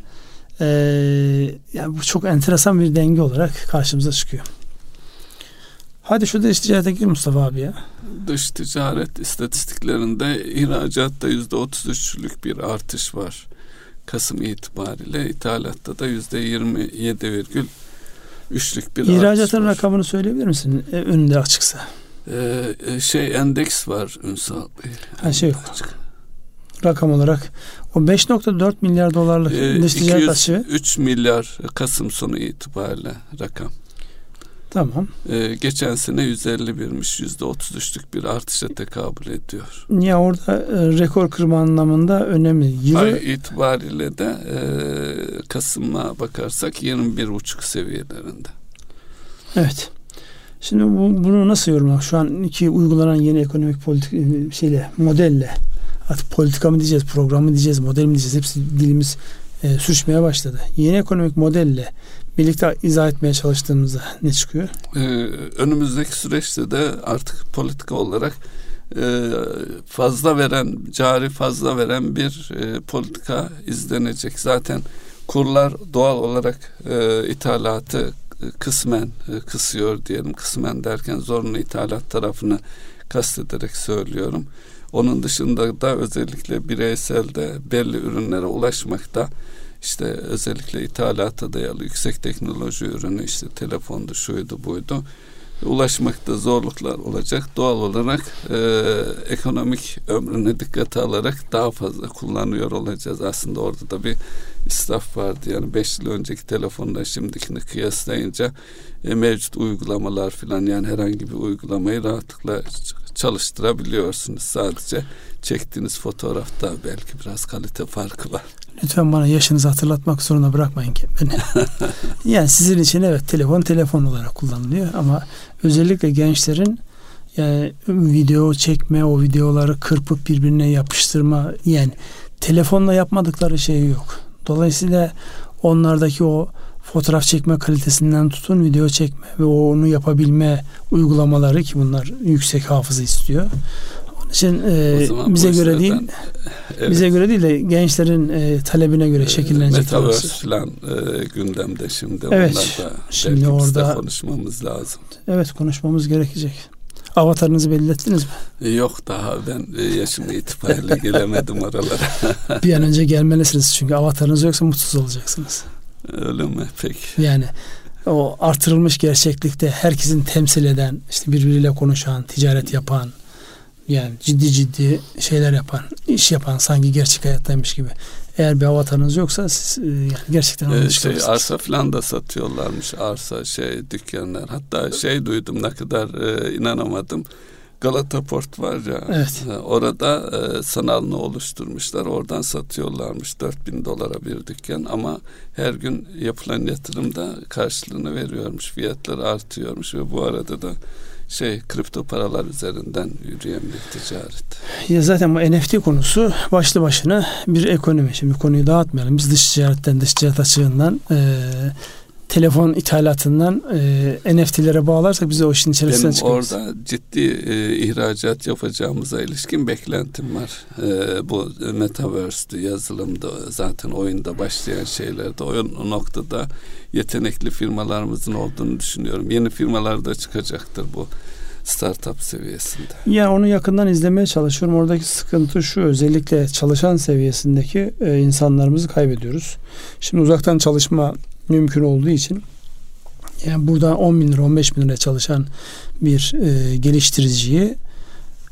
yani bu çok enteresan bir denge olarak karşımıza çıkıyor. Hadi şu dış ticarete gir Mustafa abi ya. Dış ticaret istatistiklerinde ihracatta %33'lük bir artış var. Kasım itibariyle ithalatta da %27,3'lük bir İhracatın rakamını söyleyebilir misin? Önünde açıksa. Endeks var Ünsal Bey. Rakam olarak o 5.4 milyar dolarlık dış ticaret açığı. 3 milyar Kasım sonu itibariyle rakam. Tamam. Geçen sene 151'miş %33'lük bir artışa tekabül ediyor. Ya orada rekor kırma anlamında önemli. Ay itibariyle de Kasım'a bakarsak 21,5 seviyelerinde. Evet. Şimdi bunu nasıl yorumlar? Şu anki uygulanan yeni ekonomik modelle artık politika mı diyeceğiz, program mı diyeceğiz, model mi diyeceğiz? Hepsi dilimiz sürçmeye başladı. Yeni ekonomik modelle birlikte izah etmeye çalıştığımızda ne çıkıyor? Önümüzdeki süreçte de artık politika olarak cari fazla veren bir politika izlenecek. Zaten kurlar doğal olarak ithalatı kısmen kısıyor diyelim. Kısmen derken zorunlu ithalat tarafını kastederek söylüyorum. Onun dışında da özellikle bireysel de belli ürünlere ulaşmakta, işte özellikle ithalata dayalı yüksek teknoloji ürünü, işte telefondu, şuydu, buydu, ulaşmakta zorluklar olacak. Doğal olarak ekonomik ömrüne dikkate alarak daha fazla kullanıyor olacağız. Aslında orada da bir israf vardı. Yani 5 yıl önceki telefonla şimdikini kıyaslayınca mevcut uygulamalar filan, yani herhangi bir uygulamayı rahatlıkla çalıştırabiliyorsunuz. Sadece çektiğiniz fotoğrafta belki biraz kalite farkı var. Lütfen bana yaşınızı hatırlatmak zorunda bırakmayın ki beni. Yani sizin için evet telefon olarak kullanılıyor ama özellikle gençlerin yani video çekme, o videoları kırpıp birbirine yapıştırma, yani telefonla yapmadıkları şey yok. Dolayısıyla onlardaki o fotoğraf çekme kalitesinden tutun video çekme ve onu yapabilme uygulamaları, ki bunlar yüksek hafıza istiyor. Onun için bize göre değil de gençlerin talebine göre şekillenecek. Metaverse falan gündemde şimdi. Evet. Onlar da şimdi orada konuşmamız lazım. Evet, konuşmamız gerekecek. Avatarınızı belli ettiniz mi? Yok, daha ben yaşım itibariyle gelemedim oralara. Bir an önce gelmelisiniz çünkü avatarınız yoksa mutsuz olacaksınız. Öyle mi? Peki. Yani o artırılmış gerçeklikte herkesin temsil eden, işte birbiriyle konuşan, ticaret yapan, yani ciddi şeyler yapan, iş yapan, sanki gerçek hayattaymış gibi. Eğer bir avatarınız yoksa siz yani gerçekten onu çıkarırsınız. Arsa falan da satıyorlarmış. Arsa, dükkanlar. Hatta duydum, ne kadar inanamadım. Galata Port var ya. Evet. Orada sanalını oluşturmuşlar. Oradan satıyorlarmış. $4,000 bir dükkan ama her gün yapılan yatırımda karşılığını veriyormuş. Fiyatlar artıyormuş ve bu arada da kripto paralar üzerinden yürüyen bir ticaret. Ya zaten bu NFT konusu başlı başına bir ekonomi. Şimdi konuyu dağıtmayalım. Biz dış ticaret açığından telefon ithalatından NFT'lere bağlarsak bize o işin içerisinden çıkıyoruz. Benim orada ciddi ihracat yapacağımıza ilişkin beklentim var. Bu Metaverse'de, yazılımda, zaten oyunda başlayan şeylerde, o noktada yetenekli firmalarımızın olduğunu düşünüyorum. Yeni firmalar da çıkacaktır bu startup seviyesinde. Yani onu yakından izlemeye çalışıyorum. Oradaki sıkıntı şu, özellikle çalışan seviyesindeki insanlarımızı kaybediyoruz. Şimdi uzaktan çalışma mümkün olduğu için, yani buradan 10.000 lira, 15.000 lira çalışan bir geliştiriciyi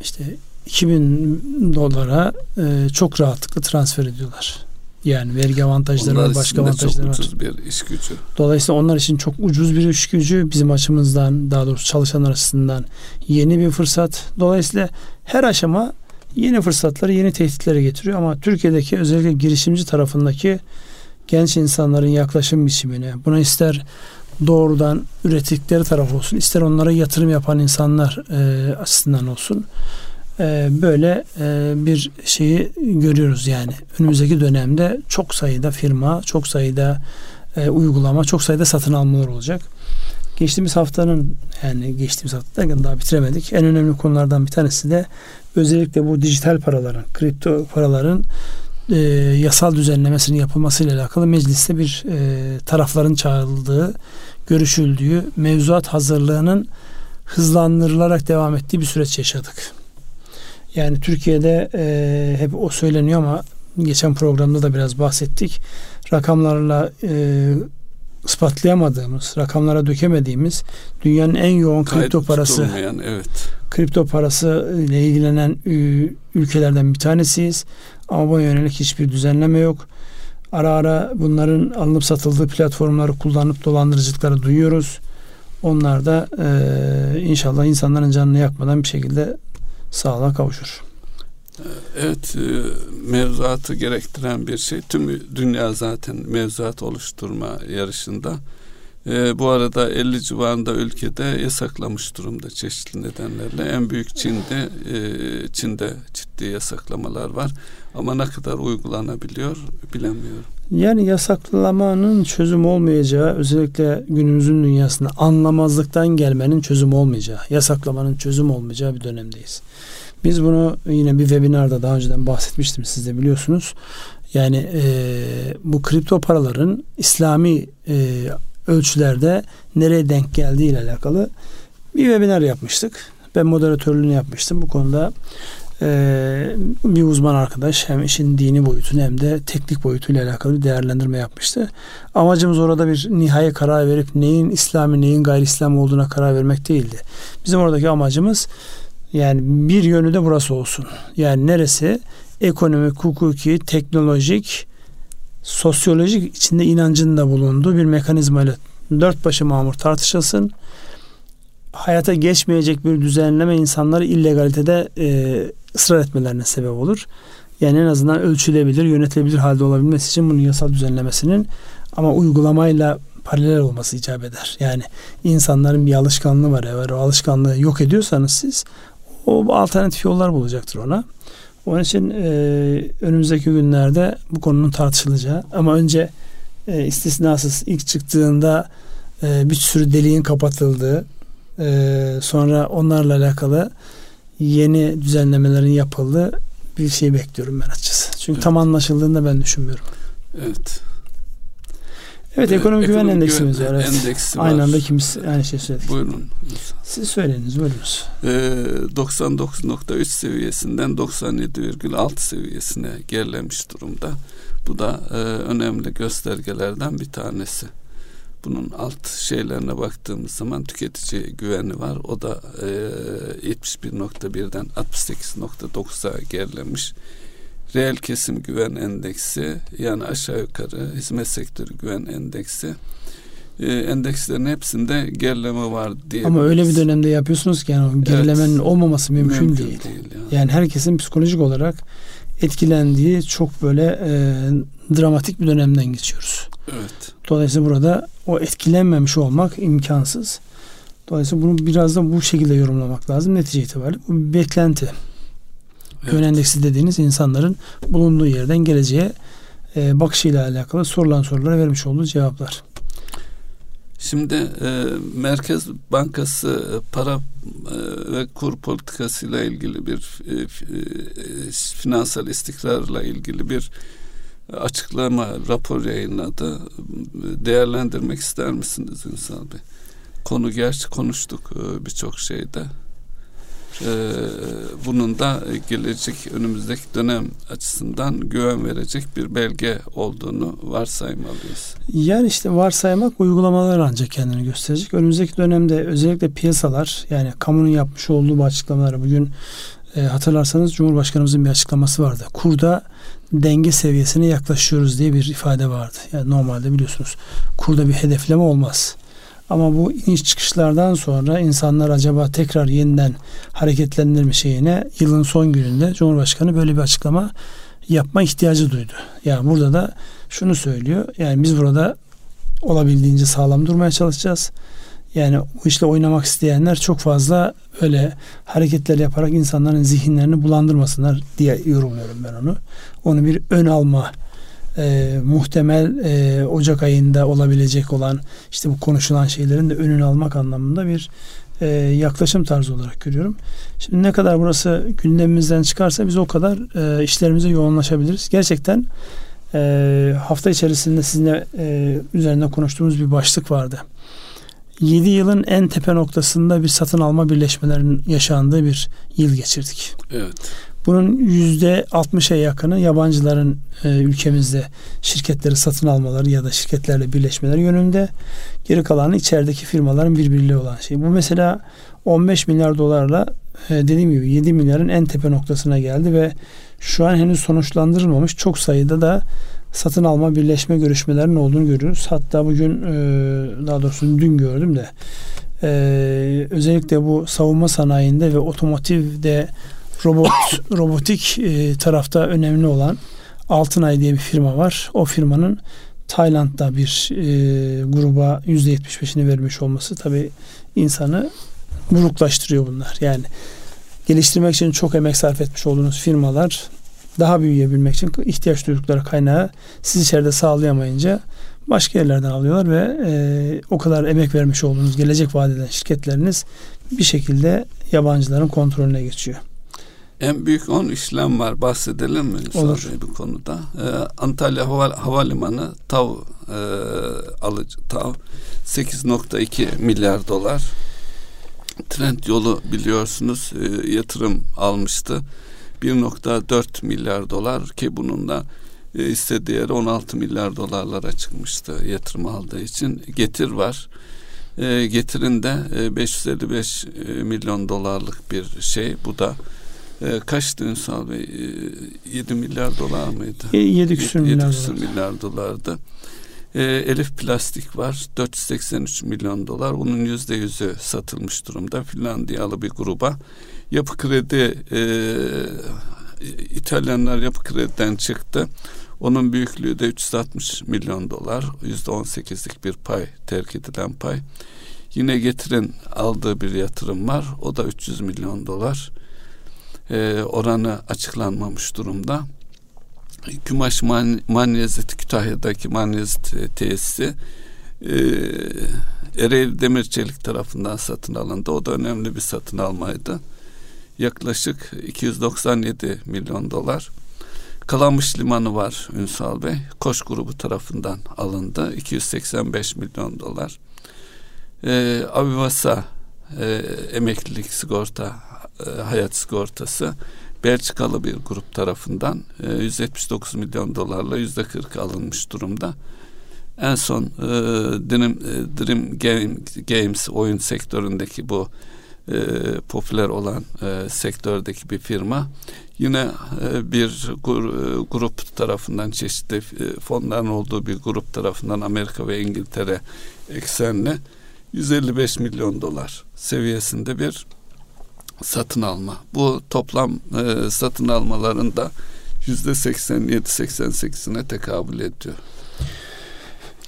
işte $2,000 çok rahatlıkla transfer ediyorlar. Yani vergi avantajları var, başka avantajları var. Onlar için çok ucuz bir iş gücü. Dolayısıyla onlar için çok ucuz bir iş gücü. Bizim açımızdan, daha doğrusu çalışanlar açısından yeni bir fırsat. Dolayısıyla her aşama yeni fırsatları, yeni tehditlere getiriyor. Ama Türkiye'deki özellikle girişimci tarafındaki genç insanların yaklaşım biçimine, buna ister doğrudan ürettikleri taraf olsun, ister onlara yatırım yapan insanlar açısından olsun, böyle bir şeyi görüyoruz yani. Önümüzdeki dönemde çok sayıda firma, çok sayıda uygulama, çok sayıda satın almalar olacak. Geçtiğimiz hafta daha bitiremedik. En önemli konulardan bir tanesi de özellikle bu dijital paraların, kripto paraların yasal düzenlemesinin yapılmasıyla alakalı mecliste bir tarafların çağrıldığı, görüşüldüğü, mevzuat hazırlığının hızlandırılarak devam ettiği bir süreç yaşadık. Yani Türkiye'de hep o söyleniyor ama geçen programda da biraz bahsettik. Rakamlarla ispatlayamadığımız, rakamlara dökemediğimiz, dünyanın en yoğun kripto parası ile ilgilenen ülkelerden bir tanesiyiz. Ama buna yönelik hiçbir düzenleme yok. Ara ara bunların alınıp satıldığı platformları kullanıp dolandırıcılıkları duyuyoruz. Onlar da inşallah insanların canını yakmadan bir şekilde sağlığa kavuşur. Evet, mevzuatı gerektiren bir şey. Tüm dünya zaten mevzuat oluşturma yarışında. Bu arada 50 civarında ülkede yasaklamış durumda çeşitli nedenlerle. En büyük Çin'de ciddi yasaklamalar var. Ama ne kadar uygulanabiliyor bilemiyorum. Yani yasaklamanın çözüm olmayacağı, özellikle günümüzün dünyasında anlamazlıktan gelmenin çözüm olmayacağı, yasaklamanın çözüm olmayacağı bir dönemdeyiz. Biz bunu yine bir webinarda daha önceden bahsetmiştim, siz de biliyorsunuz. Yani bu kripto paraların İslami ölçülerde nereye denk geldiği ile alakalı bir webinar yapmıştık. Ben moderatörlüğünü yapmıştım. Bu konuda bir uzman arkadaş hem işin dini boyutunu hem de teknik boyutuyla alakalı bir değerlendirme yapmıştı. Amacımız orada bir nihai karar verip neyin İslami neyin gayri-İslam olduğuna karar vermek değildi. Bizim oradaki amacımız yani bir yönü de burası olsun. Yani neresi ekonomik, hukuki, teknolojik, sosyolojik içinde inancın da bulunduğu bir mekanizmayla dört başı mamur tartışılsın. Hayata geçmeyecek bir düzenleme insanları illegalitede ısrar etmelerine sebep olur. Yani en azından ölçülebilir, yönetilebilir halde olabilmesi için bunun yasal düzenlemesinin ama uygulamayla paralel olması icap eder. Yani insanların bir alışkanlığı var. Eğer o alışkanlığı yok ediyorsanız siz o alternatif yollar bulacaktır ona. Onun için önümüzdeki günlerde bu konunun tartışılacağı ama önce istisnasız ilk çıktığında bir sürü deliğin kapatıldığı sonra onlarla alakalı yeni düzenlemelerin yapıldığı bir şey bekliyorum ben açıkçası. Çünkü evet. Tam anlaşıldığını da ben düşünmüyorum. Evet. Evet, ekonomik güven endeksimiz var. Evet. Endeksi aynı var. Anda ikimiz aynı şey söyledik. Buyurun. Siz söyleyiniz, buyurunuz. 99.3 seviyesinden 97,6 seviyesine gerilemiş durumda. Bu da önemli göstergelerden bir tanesi. Bunun alt şeylerine baktığımız zaman tüketici güveni var. O da 71.1'den 68.9'a gerilemiş. Reel kesim güven endeksi yani aşağı yukarı hizmet sektörü güven endeksi endekslerin hepsinde gerileme var diye. Ama öyle bir dönemde yapıyorsunuz ki yani gerilemenin evet, olmaması mümkün değil. Yani herkesin psikolojik olarak etkilendiği çok böyle dramatik bir dönemden geçiyoruz. Evet. Dolayısıyla burada o etkilenmemiş olmak imkansız. Dolayısıyla bunu biraz da bu şekilde yorumlamak lazım. Netice itibariyle bu bir beklenti. Evet. Güven endeksi dediğiniz insanların bulunduğu yerden geleceğe bakışıyla alakalı sorulan sorulara vermiş olduğu cevaplar. Şimdi Merkez Bankası para ve kur politikasıyla ilgili bir finansal istikrarla ilgili bir açıklama, rapor yayınladı. Değerlendirmek ister misiniz Ünsal Bey? Konu gerçi konuştuk birçok şeyde. Bunun da gelecek önümüzdeki dönem açısından güven verecek bir belge olduğunu varsaymalıyız. Yani işte varsaymak uygulamalar ancak kendini gösterecek. Önümüzdeki dönemde özellikle piyasalar yani kamunun yapmış olduğu bu açıklamaları bugün hatırlarsanız Cumhurbaşkanımızın bir açıklaması vardı. Kurda denge seviyesine yaklaşıyoruz diye bir ifade vardı. Yani normalde biliyorsunuz kurda bir hedefleme olmaz. Ama bu iniş çıkışlardan sonra insanlar acaba tekrar yeniden hareketlendirme şeyine yılın son gününde Cumhurbaşkanı böyle bir açıklama yapma ihtiyacı duydu. Yani burada da şunu söylüyor. Yani biz burada olabildiğince sağlam durmaya çalışacağız. Yani bu işle oynamak isteyenler çok fazla öyle hareketler yaparak insanların zihinlerini bulandırmasınlar diye yorumluyorum ben onu. Onu bir ön alma muhtemel Ocak ayında olabilecek olan işte bu konuşulan şeylerin de önünü almak anlamında bir yaklaşım tarzı olarak görüyorum. Şimdi ne kadar burası gündemimizden çıkarsa biz o kadar işlerimize yoğunlaşabiliriz. Gerçekten hafta içerisinde sizinle üzerinde konuştuğumuz bir başlık vardı. 7 yılın en tepe noktasında bir satın alma birleşmelerinin yaşandığı bir yıl geçirdik. Evet. Bunun %60'a yakını yabancıların ülkemizde şirketleri satın almaları ya da şirketlerle birleşmeleri yönünde. Geri kalanı içerideki firmaların birbiriyle olan şey. Bu mesela 15 milyar dolarla dediğim gibi 7 milyarın en tepe noktasına geldi ve şu an henüz sonuçlandırılmamış çok sayıda da satın alma birleşme görüşmelerinin olduğunu görüyoruz. Hatta bugün daha doğrusu dün gördüm de özellikle bu savunma sanayinde ve otomotivde robotik tarafta önemli olan Altınay diye bir firma var. O firmanın Tayland'da bir gruba %75'ini vermiş olması tabii insanı buruklaştırıyor bunlar. Yani geliştirmek için çok emek sarf etmiş olduğunuz firmalar daha büyüyebilmek için ihtiyaç duydukları kaynağı siz içeride sağlayamayınca başka yerlerden alıyorlar ve o kadar emek vermiş olduğunuz gelecek vaat eden şirketleriniz bir şekilde yabancıların kontrolüne geçiyor. En büyük 10 işlem var. Bahsedelim mi? Olur. Bu konuda. Antalya Havalimanı Tav alıcı. Tav 8.2 milyar dolar. Trend yolu biliyorsunuz yatırım almıştı. 1.4 milyar dolar ki bunun da hisse değeri 16 milyar dolarlara çıkmıştı yatırım aldığı için. Getir var. Getir'in de 555 milyon dolarlık bir şey. Bu da kaçtı Ünsal Bey? 7 milyar dolar mıydı? 7 milyar dolardı. Elif plastik var. 483 milyon dolar. Bunun %100'ü satılmış durumda. Finlandiyalı bir gruba. Yapı Kredi, İtalyanlar Yapı Kredi'den çıktı. Onun büyüklüğü de 360 milyon dolar. %18'lik bir pay, terk edilen pay. Yine Getir'in aldığı bir yatırım var. O da 300 milyon dolar. Oranı açıklanmamış durumda. Kümaş Manyezit, Kütahya'daki Manyezit tesisi Ereğli Demir Çelik tarafından satın alındı. O da önemli bir satın almaydı. Yaklaşık 297 milyon dolar. Kalamış Limanı var Ünsal Bey. Koç grubu tarafından alındı. 285 milyon dolar. Avivasa emeklilik sigorta, hayat sigortası Belçikalı bir grup tarafından 179 milyon dolarla %40 alınmış durumda. En son Dream Games oyun sektöründeki bu popüler olan sektördeki bir firma yine bir grup tarafından çeşitli fonların olduğu bir grup tarafından Amerika ve İngiltere eksenli 155 milyon dolar seviyesinde bir satın alma. Bu toplam satın almalarında %87-88'ine tekabül ediyor.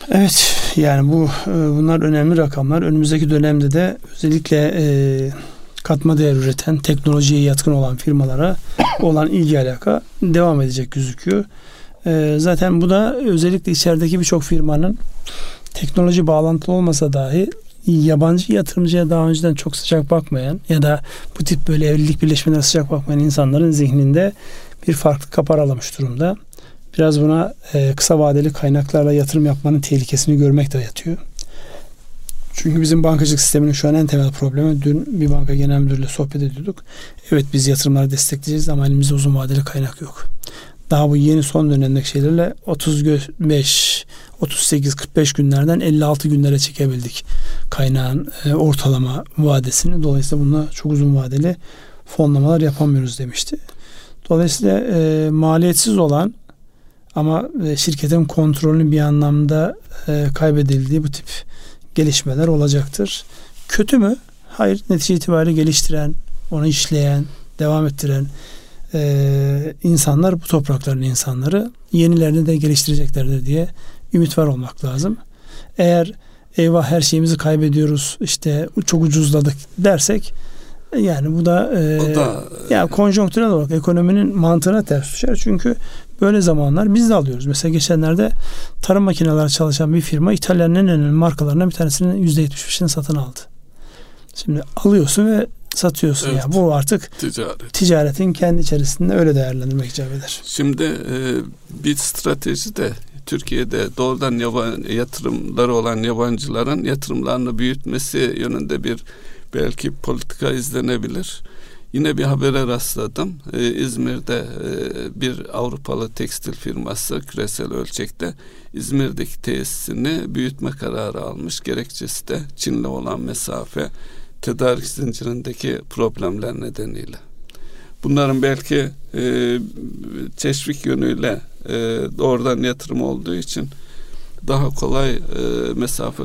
Evet, yani bunlar önemli rakamlar. Önümüzdeki dönemde de özellikle katma değer üreten, teknolojiye yatkın olan firmalara olan ilgi alaka devam edecek gözüküyor. Zaten bu da özellikle içerideki birçok firmanın teknoloji bağlantılı olmasa dahi yabancı yatırımcıya daha önceden çok sıcak bakmayan ya da bu tip böyle evlilik birleşmelerine sıcak bakmayan insanların zihninde bir farklı kaparalamış durumda. Biraz buna kısa vadeli kaynaklarla yatırım yapmanın tehlikesini görmek de yatıyor. Çünkü bizim bankacılık sisteminin şu an en temel problemi, dün bir banka genel müdürüyle sohbet ediyorduk. Evet, biz yatırımları destekleyeceğiz ama elimizde uzun vadeli kaynak yok. Daha bu yeni son dönemdeki şeylerle 35, 38, 45 günlerden 56 günlere çekebildik kaynağın ortalama vadesini. Dolayısıyla bununla çok uzun vadeli fonlamalar yapamıyoruz demişti. Dolayısıyla maliyetsiz olan ama şirketin kontrolünün bir anlamda kaybedildiği bu tip gelişmeler olacaktır. Kötü mü? Hayır. Netice itibariyle geliştiren, onu işleyen, devam ettiren insanlar bu toprakların insanları, yenilerini de geliştireceklerdir diye ümit var olmak lazım. Eğer eyvah her şeyimizi kaybediyoruz, işte çok ucuzladık dersek, yani bu da, yani konjonktürel olarak ekonominin mantığına ters düşer. Çünkü böyle zamanlar biz de alıyoruz. Mesela geçenlerde tarım makineleri çalışan bir firma İtalya'nın en önemli markalarından bir tanesinin %75'ini satın aldı. Şimdi alıyorsun ve satıyorsun. Evet. Ya bu artık ticaretin kendi içerisinde öyle değerlendirmek icap eder. Şimdi bir strateji de Türkiye'de doğrudan yatırımları olan yabancıların yatırımlarını büyütmesi yönünde bir belki politika izlenebilir. Yine bir habere rastladım. İzmir'de bir Avrupalı tekstil firması küresel ölçekte İzmir'deki tesisini büyütme kararı almış. Gerekçesi de Çin'le olan mesafe, tedarik zincirindeki problemler nedeniyle. Bunların belki teşvik yönüyle doğrudan yatırım olduğu için daha kolay mesafe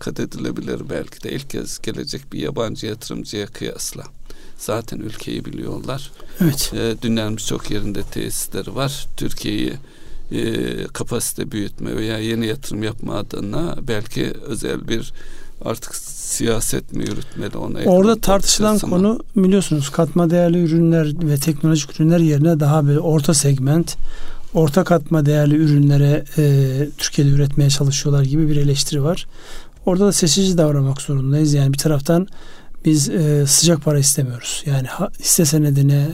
kat edilebilir belki de. İlk kez gelecek bir yabancı yatırımcıya kıyasla. Zaten ülkeyi biliyorlar. Evet. Dünyanın birçok yerinde tesisleri var. Türkiye'yi kapasite büyütme veya yeni yatırım yapma adına belki özel bir artık siyaset mi yürütmeli ona? Orada tartışılan konu biliyorsunuz katma değerli ürünler ve teknolojik ürünler yerine daha böyle orta segment, orta katma değerli ürünlere Türkiye'de üretmeye çalışıyorlar gibi bir eleştiri var. Orada da seçici davranmak zorundayız. Yani bir taraftan biz sıcak para istemiyoruz. Yani hisse senedine,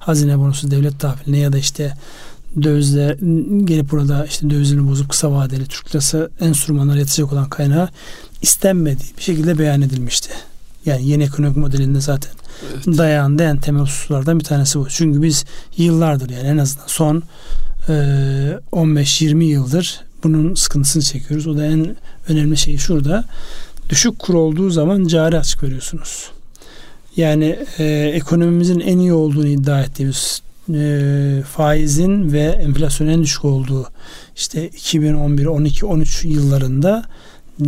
hazine bonosu, devlet tahviline ya da işte dövizle gelip burada işte dövizlerini bozup kısa vadeli Türk lirası enstrümanlara yatacak olan kaynağı istenmediği bir şekilde beyan edilmişti. Yani yeni ekonomik modelinde zaten evet, dayandığı en temel hususlardan bir tanesi bu. Çünkü biz yıllardır, yani en azından son 15-20 yıldır bunun sıkıntısını çekiyoruz. O da en önemli şey şurada. Düşük kur olduğu zaman cari açık veriyorsunuz. Yani ekonomimizin en iyi olduğunu iddia ettiğimiz faizin ve enflasyonun en düşük olduğu işte 2011, 12, 13 yıllarında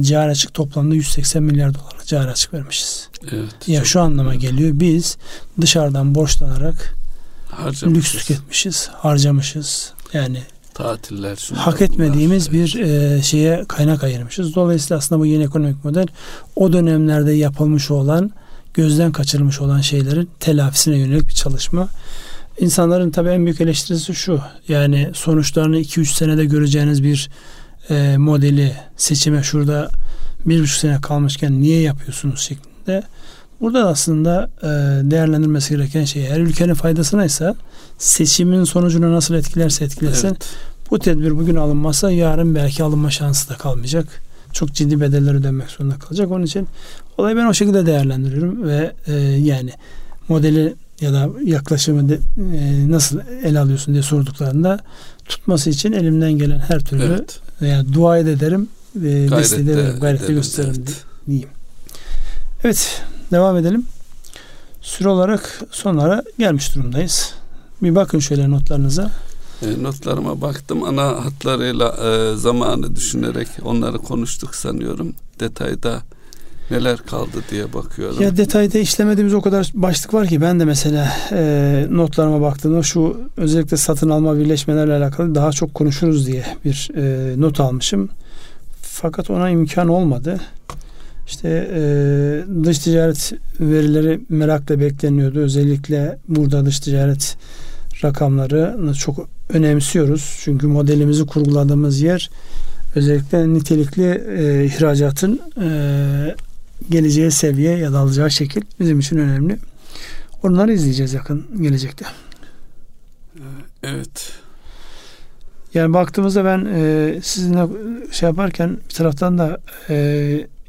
cari açık toplamda 180 milyar dolarlık cari açık vermişiz. Evet, ya şu anlama geliyor. Biz dışarıdan borçlanarak lüks tüketmişiz, harcamışız. Yani tatiller, hak etmediğimiz bunlar, bir şeye kaynak ayırmışız. Dolayısıyla aslında bu yeni ekonomik model o dönemlerde yapılmış olan, gözden kaçırılmış olan şeylerin telafisine yönelik bir çalışma. İnsanların tabii en büyük eleştirisi şu. Yani sonuçlarını 2-3 senede göreceğiniz bir modeli seçime şurada 1,5 sene kalmışken niye yapıyorsunuz şeklinde. Burada aslında değerlendirmesi gereken şey, her ülkenin faydasınaysa seçimin sonucunu nasıl etkilerse etkilesin. Evet. Bu tedbir bugün alınmazsa yarın belki alınma şansı da kalmayacak. Çok ciddi bedeller ödenmek zorunda kalacak. Onun için olayı ben o şekilde değerlendiriyorum ve yani modeli ya da yaklaşımı nasıl ele alıyorsun diye sorduklarında tutması için elimden gelen her türlü yani dua ederim, desteği ederim, gayrette gösteririm diyeyim. Evet, devam edelim. Süre olarak sonlara gelmiş durumdayız. Bir bakın şöyle notlarınıza. Notlarıma baktım. Ana hatlarıyla zamanı düşünerek onları konuştuk sanıyorum. Detayda neler kaldı diye bakıyorum. Ya detayda işlemediğimiz o kadar başlık var ki, ben de mesela notlarıma baktığımda şu özellikle satın alma birleşmelerle alakalı daha çok konuşuruz diye bir not almışım. Fakat ona imkan olmadı. İşte dış ticaret verileri merakla bekleniyordu. Özellikle burada dış ticaret rakamları çok önemsiyoruz. Çünkü modelimizi kurguladığımız yer özellikle nitelikli ihracatın geleceği seviye ya da alacağı şekil bizim için önemli. Onları izleyeceğiz yakın gelecekte. Evet. Yani baktığımızda ben sizinle şey yaparken bir taraftan da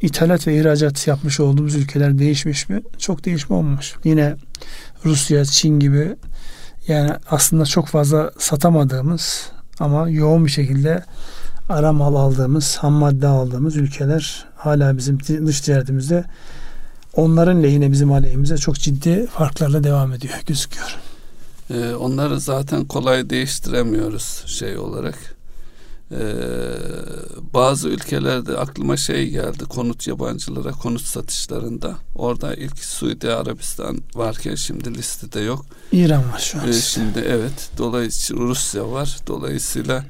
İthalat ve ihracat yapmış olduğumuz ülkeler değişmiş mi? Çok değişme olmamış. Yine Rusya, Çin gibi, yani aslında çok fazla satamadığımız ama yoğun bir şekilde ara mal aldığımız, ham madde aldığımız ülkeler hala bizim dış ticaretimizde onların lehine, bizim aleyhimize çok ciddi farklarla devam ediyor, gözüküyor. Onları zaten kolay değiştiremiyoruz şey olarak. Bazı ülkelerde aklıma şey geldi, konut yabancılara, konut satışlarında. Orada ilk Suudi Arabistan varken şimdi listede yok. İran var şu an. Şimdi evet. Dolayısıyla Rusya var. Dolayısıyla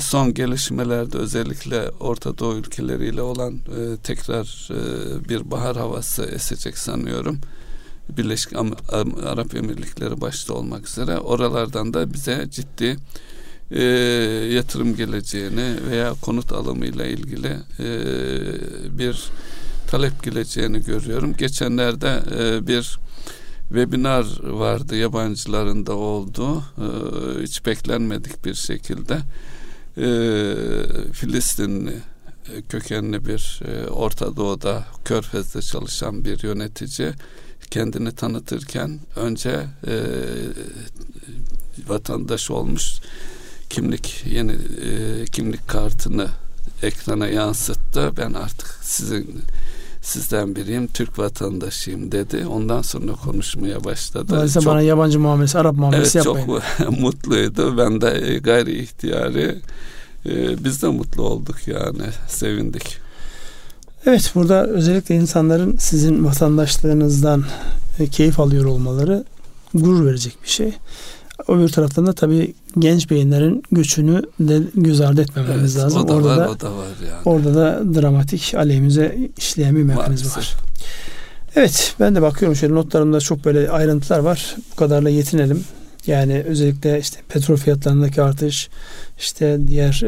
son gelişmelerde özellikle Orta Doğu ülkeleriyle olan tekrar bir bahar havası esecek sanıyorum. Birleşik Arap Emirlikleri başta olmak üzere. Oralardan da bize ciddi yatırım geleceğini veya konut alımıyla ilgili bir talep geleceğini görüyorum. Geçenlerde bir webinar vardı, yabancıların da olduğu, hiç beklenmedik bir şekilde Filistinli kökenli bir Orta Doğu'da Körfez'de çalışan bir yönetici kendini tanıtırken önce vatandaş olmuş kimlik kartını ekrana yansıttı. Ben artık sizden biriyim, Türk vatandaşıyım dedi. Ondan sonra konuşmaya başladı. Dolayısıyla bana yabancı muamelesi, Arap muamelesi yapmayın. Çok mutluydu. Ben de gayri ihtiyari biz de mutlu olduk, yani sevindik. Evet, burada özellikle insanların sizin vatandaşlığınızdan keyif alıyor olmaları gurur verecek bir şey. Öbür taraftan da tabii genç beyinlerin göçünü de göz ardı etmememiz lazım. O da var yani. Orada da dramatik aleyhimize işleyen bir mekanizma var. Evet, ben de bakıyorum şöyle notlarımda çok böyle ayrıntılar var. Bu kadarla yetinelim. Yani özellikle işte petrol fiyatlarındaki artış, işte diğer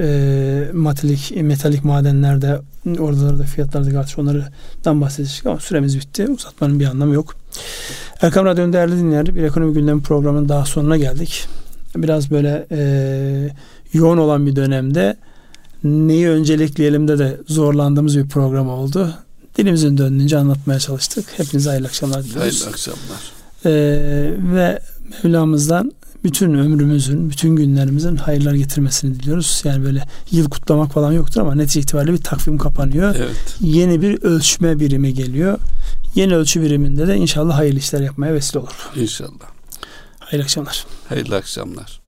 metalik madenlerde, oralarda fiyatlardaki artış, onlardan bahsedeceğiz ama süremiz bitti. Uzatmanın bir anlamı yok. Erkam Radyo'nun değerli dinleyenleri, bir ekonomi gündemi programının daha sonuna geldik. Biraz böyle yoğun olan bir dönemde neyi öncelikleyelim de zorlandığımız bir program oldu. Dilimizin döndüğünce anlatmaya çalıştık. Hepinize hayırlı akşamlar diliyoruz. Hayırlı akşamlar. Ve Mevlamızdan bütün ömrümüzün, bütün günlerimizin hayırlar getirmesini diliyoruz. Yani böyle yıl kutlamak falan yoktur ama netice itibariyle bir takvim kapanıyor. Evet. Yeni bir ölçme birimi geliyor. Yeni ölçü biriminde de inşallah hayırlı işler yapmaya vesile olur. İnşallah. Hayırlı akşamlar. Hayırlı akşamlar.